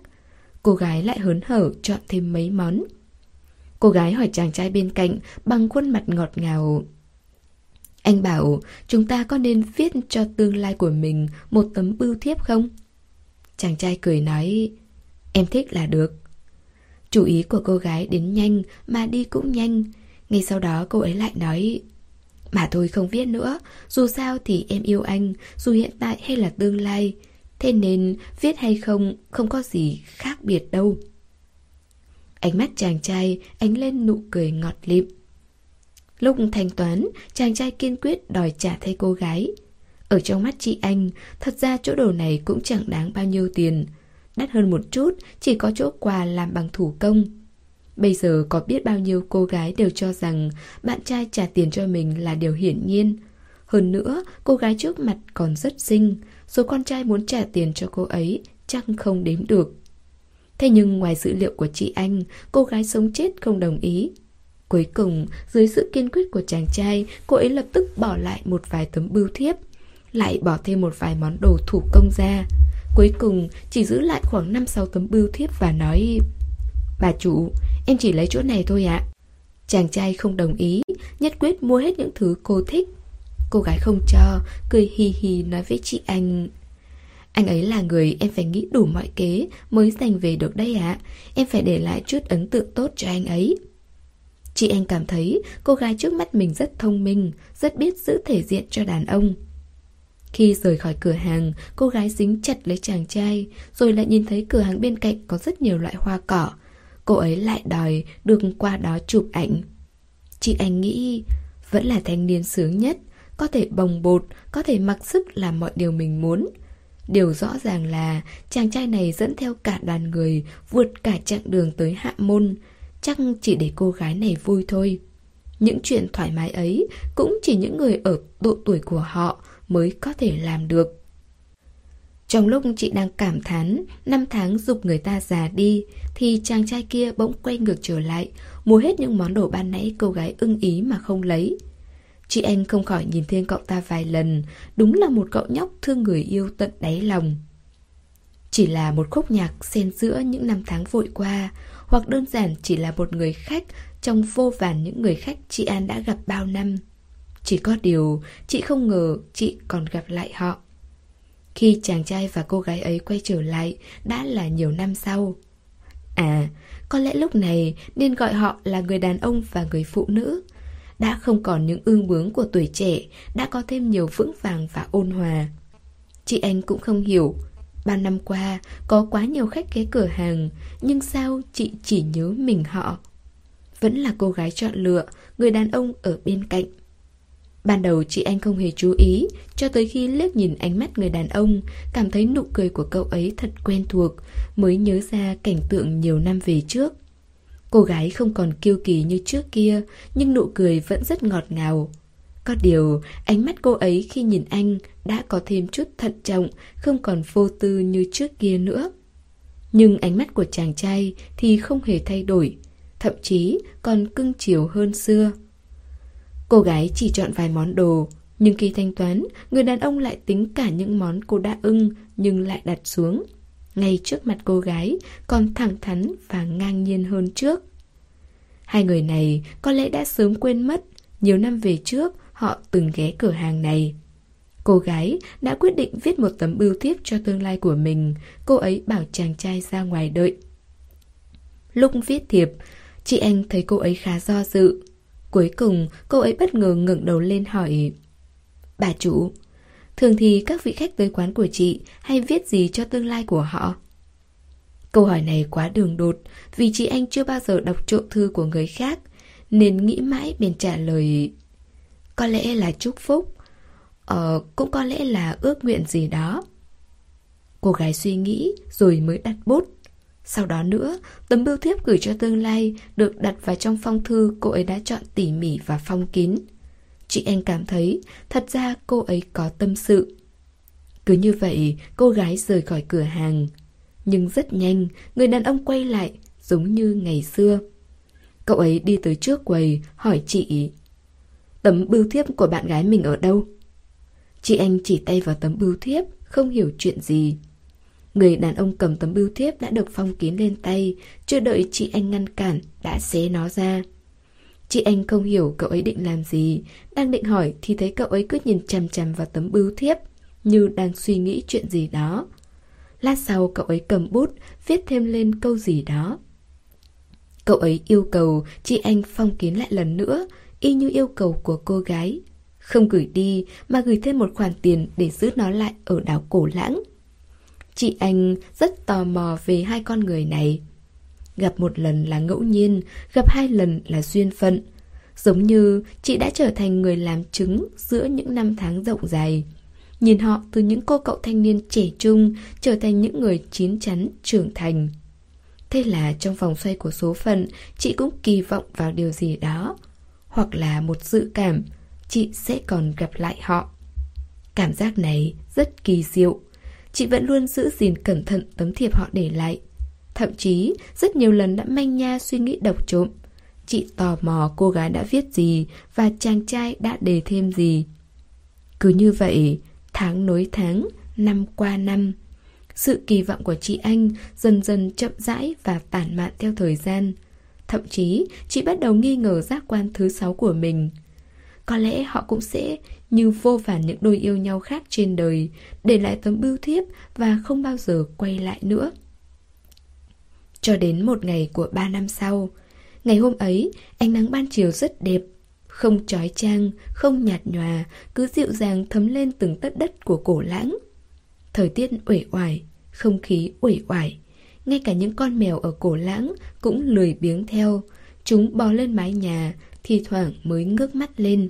Cô gái lại hớn hở chọn thêm mấy món. Cô gái hỏi chàng trai bên cạnh bằng khuôn mặt ngọt ngào: "Anh bảo chúng ta có nên viết cho tương lai của mình một tấm bưu thiếp không?" Chàng trai cười nói: "Em thích là được." Chú ý của cô gái đến nhanh mà đi cũng nhanh. Ngay sau đó cô ấy lại nói: "Mà thôi không viết nữa, dù sao thì em yêu anh, dù hiện tại hay là tương lai. Thế nên viết hay không, không có gì khác biệt đâu." Ánh mắt chàng trai ánh lên nụ cười ngọt lịm. Lúc thanh toán, chàng trai kiên quyết đòi trả thay cô gái. Ở trong mắt chị Anh, thật ra chỗ đồ này cũng chẳng đáng bao nhiêu tiền. Đắt hơn một chút, chỉ có chỗ quà làm bằng thủ công. Bây giờ có biết bao nhiêu cô gái đều cho rằng bạn trai trả tiền cho mình là điều hiển nhiên. Hơn nữa, cô gái trước mặt còn rất xinh, số con trai muốn trả tiền cho cô ấy chắc không đếm được. Thế nhưng ngoài dữ liệu của chị Anh, cô gái sống chết không đồng ý. Cuối cùng, dưới sự kiên quyết của chàng trai, cô ấy lập tức bỏ lại một vài tấm bưu thiếp, lại bỏ thêm một vài món đồ thủ công ra. Cuối cùng, chỉ giữ lại khoảng năm sáu tấm bưu thiếp và nói: "Bà chủ, em chỉ lấy chỗ này thôi ạ." Chàng trai không đồng ý, nhất quyết mua hết những thứ cô thích. Cô gái không cho, cười hì hì nói với chị Anh: "Anh ấy là người em phải nghĩ đủ mọi kế mới giành về được đây ạ. Em phải để lại chút ấn tượng tốt cho anh ấy." Chị Anh cảm thấy cô gái trước mắt mình rất thông minh, rất biết giữ thể diện cho đàn ông. Khi rời khỏi cửa hàng, cô gái dính chặt lấy chàng trai, rồi lại nhìn thấy cửa hàng bên cạnh có rất nhiều loại hoa cỏ. Cô ấy lại đòi được qua đó chụp ảnh. Chị Anh nghĩ, vẫn là thanh niên sướng nhất, có thể bồng bột, có thể mặc sức làm mọi điều mình muốn. Điều rõ ràng là chàng trai này dẫn theo cả đoàn người vượt cả chặng đường tới Hạ Môn, chắc chỉ để cô gái này vui thôi. Những chuyện thoải mái ấy cũng chỉ những người ở độ tuổi của họ mới có thể làm được. Trong lúc chị đang cảm thán năm tháng giục người ta già đi, thì chàng trai kia bỗng quay ngược trở lại, mua hết những món đồ ban nãy cô gái ưng ý mà không lấy. Chị Anh không khỏi nhìn thêm cậu ta vài lần, đúng là một cậu nhóc thương người yêu tận đáy lòng. Chỉ là một khúc nhạc xen giữa những năm tháng vội qua, hoặc đơn giản chỉ là một người khách trong vô vàn những người khách chị An đã gặp bao năm. Chỉ có điều, chị không ngờ chị còn gặp lại họ. Khi chàng trai và cô gái ấy quay trở lại, đã là nhiều năm sau. À, có lẽ lúc này nên gọi họ là người đàn ông và người phụ nữ. Đã không còn những ương bướng của tuổi trẻ, đã có thêm nhiều vững vàng và ôn hòa. Chị Anh cũng không hiểu, Ba năm qua, có quá nhiều khách ghé cửa hàng, nhưng sao chị chỉ nhớ mình họ? Vẫn là cô gái chọn lựa, người đàn ông ở bên cạnh. Ban đầu chị Anh không hề chú ý, cho tới khi liếc nhìn ánh mắt người đàn ông, cảm thấy nụ cười của cậu ấy thật quen thuộc, mới nhớ ra cảnh tượng nhiều năm về trước. Cô gái không còn kiêu kỳ như trước kia, nhưng nụ cười vẫn rất ngọt ngào. Có điều, ánh mắt cô ấy khi nhìn anh đã có thêm chút thận trọng, không còn vô tư như trước kia nữa. Nhưng ánh mắt của chàng trai thì không hề thay đổi, thậm chí còn cưng chiều hơn xưa. Cô gái chỉ chọn vài món đồ, nhưng khi thanh toán, người đàn ông lại tính cả những món cô đã ưng nhưng lại đặt xuống. Ngay trước mặt cô gái, còn thẳng thắn và ngang nhiên hơn trước. Hai người này có lẽ đã sớm quên mất, nhiều năm về trước họ từng ghé cửa hàng này. Cô gái đã quyết định viết một tấm bưu thiếp cho tương lai của mình, cô ấy bảo chàng trai ra ngoài đợi. Lúc viết thiệp, chị Anh thấy cô ấy khá do dự. Cuối cùng, cô ấy bất ngờ ngẩng đầu lên hỏi: "Bà chủ, thường thì các vị khách tới quán của chị hay viết gì cho tương lai của họ?" Câu hỏi này quá đường đột, vì chị Anh chưa bao giờ đọc trộm thư của người khác, nên nghĩ mãi bèn trả lời: "Có lẽ là chúc phúc, ờ, cũng có lẽ là ước nguyện gì đó." Cô gái suy nghĩ rồi mới đặt bút. Sau đó nữa, tấm bưu thiếp gửi cho tương lai được đặt vào trong phong thư cô ấy đã chọn tỉ mỉ và phong kín. Chị Anh cảm thấy thật ra cô ấy có tâm sự. Cứ như vậy, cô gái rời khỏi cửa hàng. Nhưng rất nhanh, người đàn ông quay lại giống như ngày xưa. Cậu ấy đi tới trước quầy hỏi chị: "Tấm bưu thiếp của bạn gái mình ở đâu?" Chị Anh chỉ tay vào tấm bưu thiếp, không hiểu chuyện gì. Người đàn ông cầm tấm bưu thiếp đã được phong kín lên tay, chưa đợi chị Anh ngăn cản đã xé nó ra. Chị Anh không hiểu cậu ấy định làm gì, đang định hỏi thì thấy cậu ấy cứ nhìn chằm chằm vào tấm bưu thiếp, như đang suy nghĩ chuyện gì đó. Lát sau cậu ấy cầm bút, viết thêm lên câu gì đó. Cậu ấy yêu cầu chị Anh phong kín lại lần nữa, y như yêu cầu của cô gái. Không gửi đi mà gửi thêm một khoản tiền để giữ nó lại ở đảo Cổ Lãng. Chị Anh rất tò mò về hai con người này. Gặp một lần là ngẫu nhiên, gặp hai lần là duyên phận. Giống như chị đã trở thành người làm chứng giữa những năm tháng rộng dài. Nhìn họ từ những cô cậu thanh niên trẻ trung trở thành những người chín chắn trưởng thành. Thế là trong vòng xoay của số phận, chị cũng kỳ vọng vào điều gì đó. Hoặc là một dự cảm, chị sẽ còn gặp lại họ. Cảm giác này rất kỳ diệu. Chị vẫn luôn giữ gìn cẩn thận tấm thiệp họ để lại. Thậm chí, rất nhiều lần đã manh nha suy nghĩ độc trộm. Chị tò mò cô gái đã viết gì và chàng trai đã đề thêm gì. Cứ như vậy, tháng nối tháng, năm qua năm. Sự kỳ vọng của chị Anh dần dần chậm rãi và tản mạn theo thời gian. Thậm chí, chị bắt đầu nghi ngờ giác quan thứ sáu của mình. Có lẽ họ cũng sẽ như vô vàn những đôi yêu nhau khác trên đời, để lại tấm bưu thiếp và không bao giờ quay lại nữa. Cho đến một ngày của ba năm sau. Ngày hôm ấy, ánh nắng ban chiều rất đẹp, không chói chang, không nhạt nhòa, cứ dịu dàng thấm lên từng tấc đất của Cổ Lãng. Thời tiết uể oải, không khí uể oải. Ngay cả những con mèo ở Cổ Lãng cũng lười biếng theo. Chúng bò lên mái nhà, thì thoảng mới ngước mắt lên.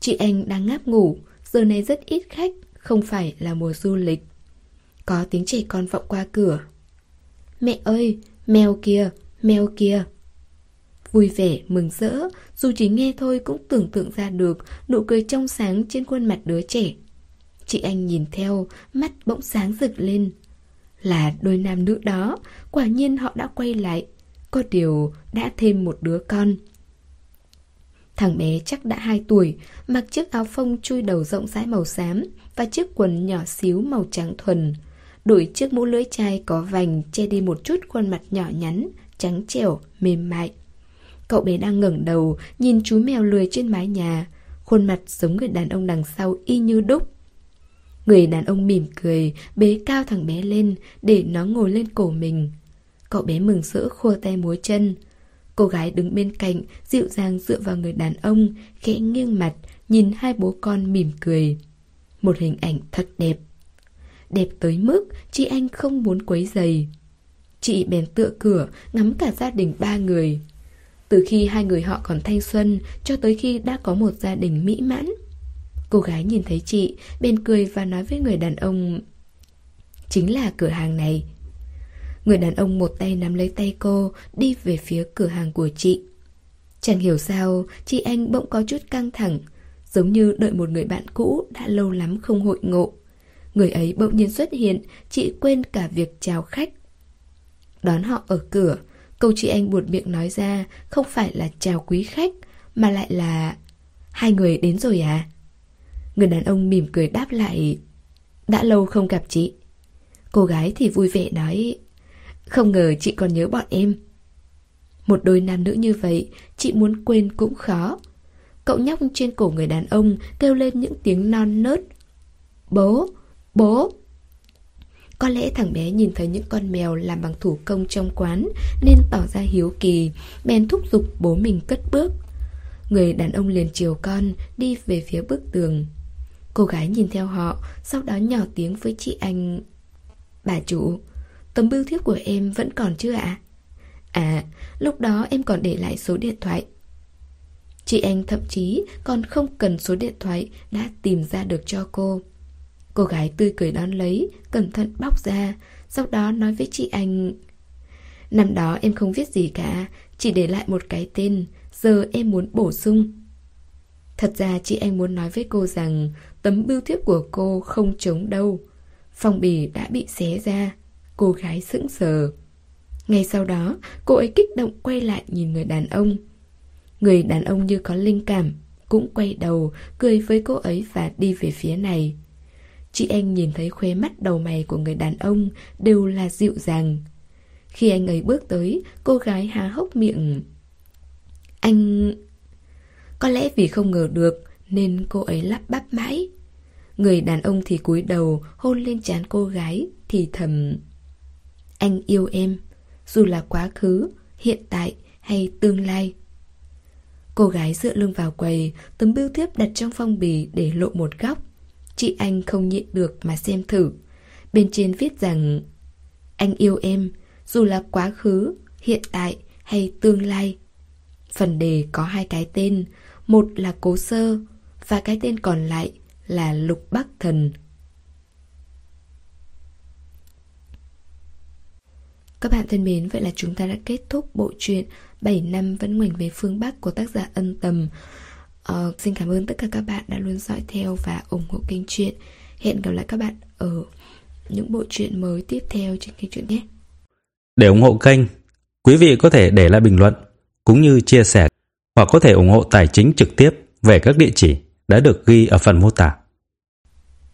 Chị Anh đang ngáp ngủ, giờ này rất ít khách, không phải là mùa du lịch. Có tiếng trẻ con vọng qua cửa: "Mẹ ơi, mèo kìa, mèo kìa." Vui vẻ, mừng rỡ, dù chỉ nghe thôi cũng tưởng tượng ra được nụ cười trong sáng trên khuôn mặt đứa trẻ. Chị Anh nhìn theo, mắt bỗng sáng rực lên. Là đôi nam nữ đó, quả nhiên họ đã quay lại. Có điều đã thêm một đứa con. Thằng bé chắc đã hai tuổi, mặc chiếc áo phông chui đầu rộng rãi màu xám và chiếc quần nhỏ xíu màu trắng thuần. Đội chiếc mũ lưỡi chai có vành che đi một chút khuôn mặt nhỏ nhắn, trắng trẻo, mềm mại. Cậu bé đang ngẩng đầu, nhìn chú mèo lười trên mái nhà. Khuôn mặt giống người đàn ông đằng sau y như đúc. Người đàn ông mỉm cười, bế cao thằng bé lên để nó ngồi lên cổ mình. Cậu bé mừng rỡ khua tay múa chân. Cô gái đứng bên cạnh, dịu dàng dựa vào người đàn ông, khẽ nghiêng mặt, nhìn hai bố con mỉm cười. Một hình ảnh thật đẹp. đẹp tới mức chị Anh không muốn quấy rầy. Chị bèn tựa cửa ngắm cả gia đình ba người. Từ khi hai người họ còn thanh xuân cho tới khi đã có một gia đình mỹ mãn. Cô gái nhìn thấy chị bèn cười và nói với người đàn ông: chính là cửa hàng này. Người đàn ông một tay nắm lấy tay cô, đi về phía cửa hàng của chị. Chẳng hiểu sao, chị Anh bỗng có chút căng thẳng, giống như đợi một người bạn cũ đã lâu lắm không hội ngộ. Người ấy bỗng nhiên xuất hiện, chị quên cả việc chào khách. Đón họ ở cửa, câu chị Anh buột miệng nói ra không phải là chào quý khách, mà lại là: hai người đến rồi à? Người đàn ông mỉm cười đáp lại: đã lâu không gặp chị. Cô gái thì vui vẻ nói: không ngờ chị còn nhớ bọn em. Một đôi nam nữ như vậy, chị muốn quên cũng khó. Cậu nhóc trên cổ người đàn ông kêu lên những tiếng non nớt: bố, bố. Có lẽ thằng bé nhìn thấy những con mèo làm bằng thủ công trong quán nên tỏ ra hiếu kỳ, bèn thúc giục bố mình cất bước. Người đàn ông liền chiều con đi về phía bức tường. Cô gái nhìn theo họ, sau đó nhỏ tiếng với chị Anh: bà chủ, tấm bưu thiếp của em vẫn còn chưa ạ? À? à, lúc đó em còn để lại số điện thoại. Chị Anh thậm chí còn không cần số điện thoại đã tìm ra được cho cô. Cô gái tươi cười đón lấy, cẩn thận bóc ra, sau đó nói với chị Anh: năm đó em không viết gì cả, chỉ để lại một cái tên, giờ em muốn bổ sung. Thật ra chị Anh muốn nói với cô rằng tấm bưu thiếp của cô không trống đâu. Phong bì đã bị xé ra. Cô gái sững sờ. Ngay sau đó, cô ấy kích động quay lại nhìn người đàn ông. Người đàn ông như có linh cảm, cũng quay đầu, cười với cô ấy và đi về phía này. Chị Anh nhìn thấy khóe mắt đầu mày của người đàn ông đều là dịu dàng. Khi anh ấy bước tới, cô gái há hốc miệng. Anh... Có lẽ vì không ngờ được nên cô ấy lắp bắp mãi. Người đàn ông thì cúi đầu hôn lên trán cô gái, thì thầm: anh yêu em, dù là quá khứ, hiện tại hay tương lai. Cô gái dựa lưng vào quầy, tấm bưu thiếp đặt trong phong bì để lộ một góc. Chị Anh không nhịn được mà xem thử. Bên trên viết rằng: anh yêu em, dù là quá khứ, hiện tại hay tương lai. Phần đề có hai cái tên, một là Cố Sơ và cái tên còn lại là Lục Bắc Thần. Các bạn thân mến, vậy là chúng ta đã kết thúc bộ truyện bảy năm vẫn ngoảnh về phương Bắc của tác giả Ân Tầm. Ờ, xin cảm ơn tất cả các bạn đã luôn dõi theo và ủng hộ kênh truyện. Hẹn gặp lại các bạn ở những bộ truyện mới tiếp theo trên kênh truyện nhé. Để ủng hộ kênh, quý vị có thể để lại bình luận cũng như chia sẻ, hoặc có thể ủng hộ tài chính trực tiếp về các địa chỉ đã được ghi ở phần mô tả.